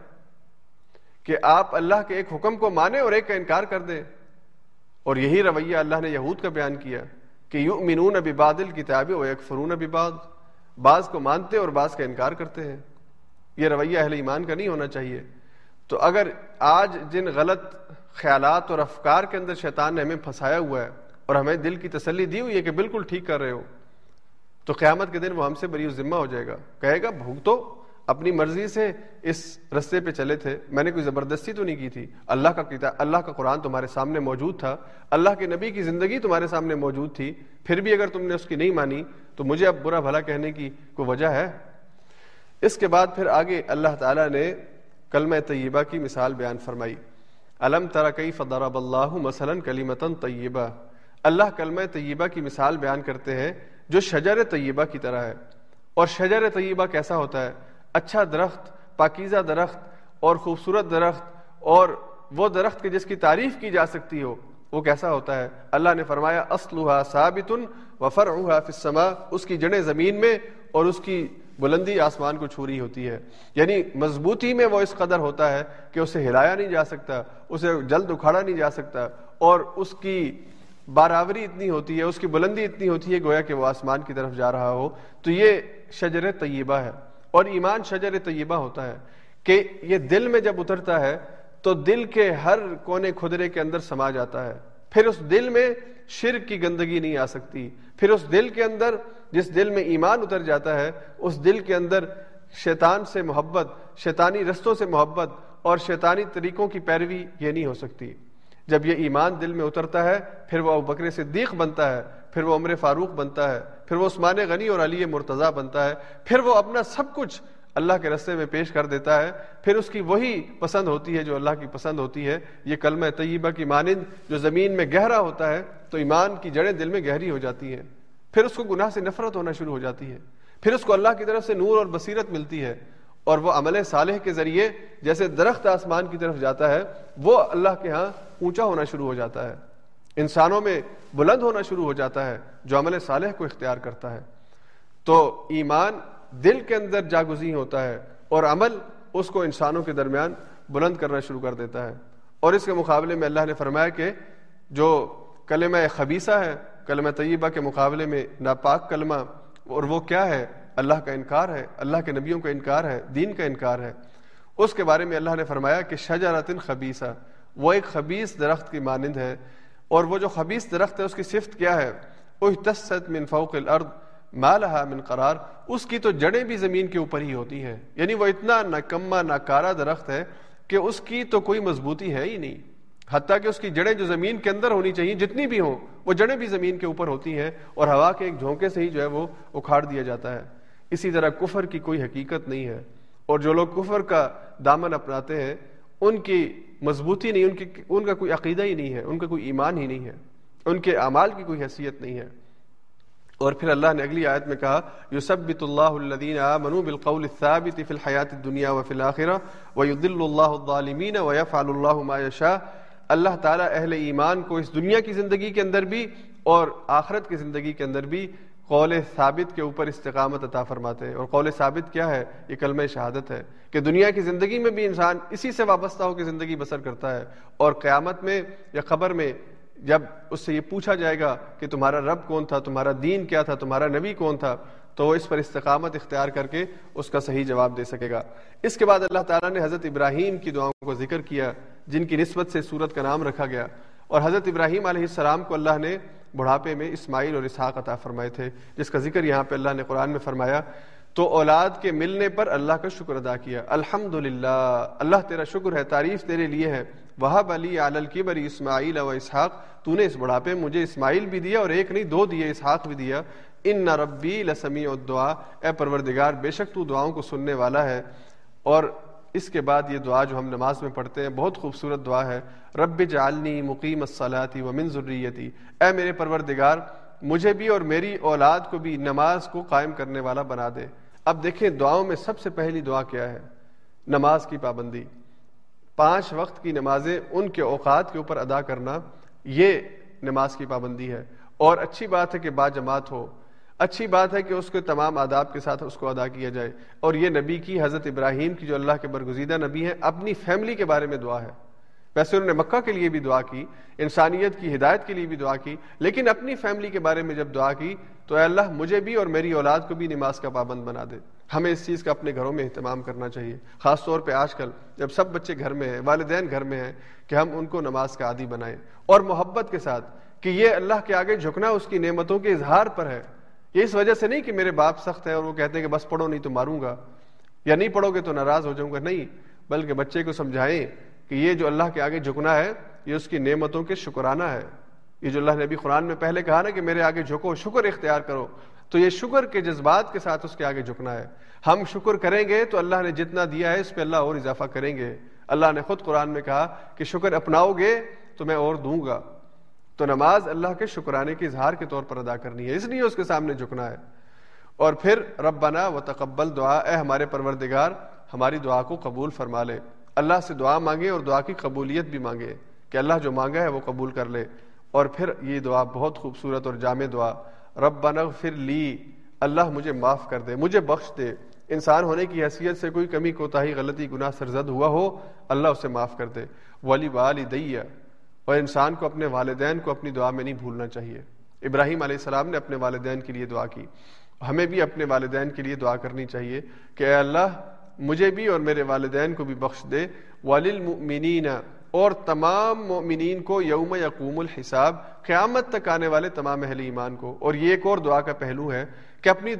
کہ آپ اللہ کے ایک حکم کو مانیں اور ایک کا انکار کر دیں. اور یہی رویہ اللہ نے یہود کا بیان کیا کہ یؤمنون ببعض الکتاب ویکفرون ببعض, بعض کو مانتے اور بعض کا انکار کرتے ہیں. یہ رویہ اہل ایمان کا نہیں ہونا چاہیے. تو اگر آج جن غلط خیالات اور افکار کے اندر شیطان نے ہمیں پھنسایا ہوا ہے اور ہمیں دل کی تسلی دی ہوئی ہے کہ بالکل ٹھیک کر رہے ہو, تو قیامت کے دن وہ ہم سے بری الذمہ ہو جائے گا, کہے گا بھگتو, اپنی مرضی سے اس رستے پہ چلے تھے, میں نے کوئی زبردستی تو نہیں کی تھی, اللہ کا کتاب اللہ کا قرآن تمہارے سامنے موجود تھا, اللہ کے نبی کی زندگی تمہارے سامنے موجود تھی, پھر بھی اگر تم نے اس کی نہیں مانی تو مجھے اب برا بھلا کہنے کی کوئی وجہ ہے. اس کے بعد پھر آگے اللہ تعالیٰ نے کلمہ طیبہ کی مثال بیان فرمائی. الم تر کیف ضرب اللہ مثلا کلمۃ طیبہ, اللہ کلمہ طیبہ کی مثال بیان کرتے ہیں جو شجر طیبہ کی طرح ہے. اور شجر طیبہ کیسا ہوتا ہے؟ اچھا درخت, پاکیزہ درخت اور خوبصورت درخت, اور وہ درخت کے جس کی تعریف کی جا سکتی ہو. وہ کیسا ہوتا ہے؟ اللہ نے فرمایا اصلھا ثابت وفرعھا فی السماء, اس کی جڑیں زمین میں اور اس کی بلندی آسمان کو چھو رہی ہوتی ہے, یعنی مضبوطی میں وہ اس قدر ہوتا ہے کہ اسے ہلایا نہیں جا سکتا, اسے جلد اکھاڑا نہیں جا سکتا, اور اس کی باراوری اتنی ہوتی ہے, اس کی بلندی اتنی ہوتی ہے گویا کہ وہ آسمان کی طرف جا رہا ہو. تو یہ شجر طیبہ ہے. اور ایمان شجر طیبہ ہوتا ہے کہ یہ دل میں جب اترتا ہے تو دل کے ہر کونے خدرے کے اندر سما جاتا ہے. پھر اس دل میں شرک کی گندگی نہیں آ سکتی. پھر اس دل کے اندر جس دل میں ایمان اتر جاتا ہے, اس دل کے اندر شیطان سے محبت, شیطانی رستوں سے محبت اور شیطانی طریقوں کی پیروی یہ نہیں ہو سکتی. جب یہ ایمان دل میں اترتا ہے پھر وہ ابوبکر صدیق بنتا ہے, پھر وہ عمر فاروق بنتا ہے, پھر وہ عثمان غنی اور علی مرتضیٰ بنتا ہے, پھر وہ اپنا سب کچھ اللہ کے رستے میں پیش کر دیتا ہے، پھر اس کی وہی پسند ہوتی ہے جو اللہ کی پسند ہوتی ہے۔ یہ کلمہ طیبہ کی مانند جو زمین میں گہرا ہوتا ہے تو ایمان کی جڑیں دل میں گہری ہو جاتی ہیں، پھر اس کو گناہ سے نفرت ہونا شروع ہو جاتی ہے، پھر اس کو اللہ کی طرف سے نور اور بصیرت ملتی ہے، اور وہ عمل صالح کے ذریعے جیسے درخت آسمان کی طرف جاتا ہے وہ اللہ کے ہاں اونچا ہونا شروع ہو جاتا ہے، انسانوں میں بلند ہونا شروع ہو جاتا ہے جو عمل صالح کو اختیار کرتا ہے۔ تو ایمان دل کے اندر جاگزیں ہوتا ہے اور عمل اس کو انسانوں کے درمیان بلند کرنا شروع کر دیتا ہے۔ اور اس کے مقابلے میں اللہ نے فرمایا کہ جو کلمہ خبیثہ ہے، کلمہ طیبہ کے مقابلے میں ناپاک کلمہ، اور وہ کیا ہے؟ اللہ کا انکار ہے، اللہ کے نبیوں کا انکار ہے، دین کا انکار ہے۔ اس کے بارے میں اللہ نے فرمایا کہ شجرۃ خبیثہ، وہ ایک خبیث درخت کی مانند ہے، اور وہ جو خبیث درخت ہے اس کی صفت کیا ہے؟ اجتثت من فوق الارض ما لها من قرار، اس کی تو جڑیں بھی زمین کے اوپر ہی ہوتی ہیں، یعنی وہ اتنا ناکمہ ناکارہ درخت ہے کہ اس کی تو کوئی مضبوطی ہے ہی نہیں، حتیٰ کہ اس کی جڑیں جو زمین کے اندر ہونی چاہیے جتنی بھی ہوں وہ جڑیں بھی زمین کے اوپر ہوتی ہیں، اور ہوا کے ایک جھونکے سے ہی جو ہے وہ اکھاڑ دیا جاتا ہے۔ اسی طرح کفر کی کوئی حقیقت نہیں ہے، اور جو لوگ کفر کا دامن اپناتے ہیں ان کی مضبوطی نہیں، ان کی ان کا کوئی عقیدہ ہی نہیں ہے، ان کا کوئی ایمان ہی نہیں ہے، ان کے اعمال کی کوئی حیثیت نہیں ہے۔ اور پھر اللہ نے اگلی آیت میں کہا یثبت اللہ الذین آمنوا بالقول الثابت فی الحیات الدنیا وفی الآخرہ ویضل اللہ الظالمین ویفعل اللہ ما یشاء۔ اللہ تعالیٰ اہل ایمان کو اس دنیا کی زندگی کے اندر بھی اور آخرت کی زندگی کے اندر بھی قول ثابت کے اوپر استقامت عطا فرماتے ہیں۔ اور قول ثابت کیا ہے؟ یہ کلمہ شہادت ہے کہ دنیا کی زندگی میں بھی انسان اسی سے وابستہ ہو کے زندگی بسر کرتا ہے، اور قیامت میں یا قبر میں جب اس سے یہ پوچھا جائے گا کہ تمہارا رب کون تھا، تمہارا دین کیا تھا، تمہارا نبی کون تھا، تو اس پر استقامت اختیار کر کے اس کا صحیح جواب دے سکے گا۔ اس کے بعد اللہ تعالیٰ نے حضرت ابراہیم کی دعاؤں کو ذکر کیا جن کی نسبت سے سورت کا نام رکھا گیا، اور حضرت ابراہیم علیہ السلام کو اللہ نے بڑھاپے میں اسماعیل اور اسحاق عطا فرمائے تھے، جس کا ذکر یہاں پہ اللہ نے قرآن میں فرمایا۔ تو اولاد کے ملنے پر اللہ کا شکر ادا کیا، الحمدللہ، اللہ تیرا شکر ہے، تعریف تیرے لیے ہے۔ وہب علی علی الکبر اسماعیل و اسحاق، تو نے اس بڑھاپے مجھے اسماعیل بھی دیا اور ایک نہیں دو دیے، اسحاق بھی دیا۔ ان ربی لسمیع الدعا، اے پروردگار بے شک تو دعاؤں کو سننے والا ہے۔ اور اس کے بعد یہ دعا جو ہم نماز میں پڑھتے ہیں بہت خوبصورت دعا ہے، رب اجعلنی مقیم الصلاۃ ومن ذریتی، اے میرے پروردگار مجھے بھی اور میری اولاد کو بھی نماز کو قائم کرنے والا بنا دے۔ اب دیکھیں دعاؤں میں سب سے پہلی دعا کیا ہے؟ نماز کی پابندی، پانچ وقت کی نمازیں ان کے اوقات کے اوپر ادا کرنا، یہ نماز کی پابندی ہے۔ اور اچھی بات ہے کہ با جماعت ہو، اچھی بات ہے کہ اس کے تمام آداب کے ساتھ اس کو ادا کیا جائے۔ اور یہ نبی کی، حضرت ابراہیم کی جو اللہ کے برگزیدہ نبی ہیں، اپنی فیملی کے بارے میں دعا ہے۔ ویسے انہوں نے مکہ کے لیے بھی دعا کی، انسانیت کی ہدایت کے لیے بھی دعا کی، لیکن اپنی فیملی کے بارے میں جب دعا کی تو اے اللہ مجھے بھی اور میری اولاد کو بھی نماز کا پابند بنا دے۔ ہمیں اس چیز کا اپنے گھروں میں اہتمام کرنا چاہیے، خاص طور پہ آج کل جب سب بچے گھر میں ہیں، والدین گھر میں ہیں، کہ ہم ان کو نماز کا عادی بنائیں، اور محبت کے ساتھ کہ یہ اللہ کے آگے جھکنا اس کی نعمتوں کے اظہار پر ہے۔ یہ اس وجہ سے نہیں کہ میرے باپ سخت ہے اور وہ کہتے ہیں کہ بس پڑھو نہیں تو ماروں گا یا نہیں پڑھو گے تو ناراض ہو جاؤں گا، نہیں، بلکہ بچے کو سمجھائیں کہ یہ جو اللہ کے آگے جھکنا ہے یہ اس کی نعمتوں کے شکرانہ ہے۔ یہ جو اللہ نے ابھی قرآن میں پہلے کہا نا کہ میرے آگے جھکو، شکر اختیار کرو، تو یہ شکر کے جذبات کے ساتھ اس کے آگے جھکنا ہے۔ ہم شکر کریں گے تو اللہ نے جتنا دیا ہے اس پہ اللہ اور اضافہ کریں گے۔ اللہ نے خود قرآن میں کہا کہ شکر اپناؤ گے تو میں اور دوں گا۔ تو نماز اللہ کے شکرانے کے اظہار کے طور پر ادا کرنی ہے، اس لیے اس کے سامنے جھکنا ہے۔ اور پھر ربنا وتقبل دعا، اے ہمارے پروردگار ہماری دعا کو قبول فرما لے۔ اللہ سے دعا مانگے اور دعا کی قبولیت بھی مانگے کہ اللہ جو مانگا ہے وہ قبول کر لے۔ اور پھر یہ دعا بہت خوبصورت اور جامع دعا، ربنا اغفر لی، اللہ مجھے معاف کر دے، مجھے بخش دے۔ انسان ہونے کی حیثیت سے کوئی کمی کوتاہی غلطی گناہ سرزد ہوا ہو، اللہ اسے معاف کر دے۔ ولی والدیہ، اور انسان کو اپنے والدین کو اپنی دعا میں نہیں بھولنا چاہیے۔ ابراہیم علیہ السلام نے اپنے والدین کے لیے دعا کی، ہمیں بھی اپنے والدین کے لیے دعا کرنی چاہیے کہ اے اللہ مجھے بھی اور میرے والدین کو بھی بخش دے۔ وَلِلْمُؤْمِنِينَ، اور تمام مؤمنین کو، یوم یقوم الحساب، قیامت تک آنے والے تمام اہل ایمان کو۔ اور یہ ایک اور دعا کا پہلو ہے کہ اپنی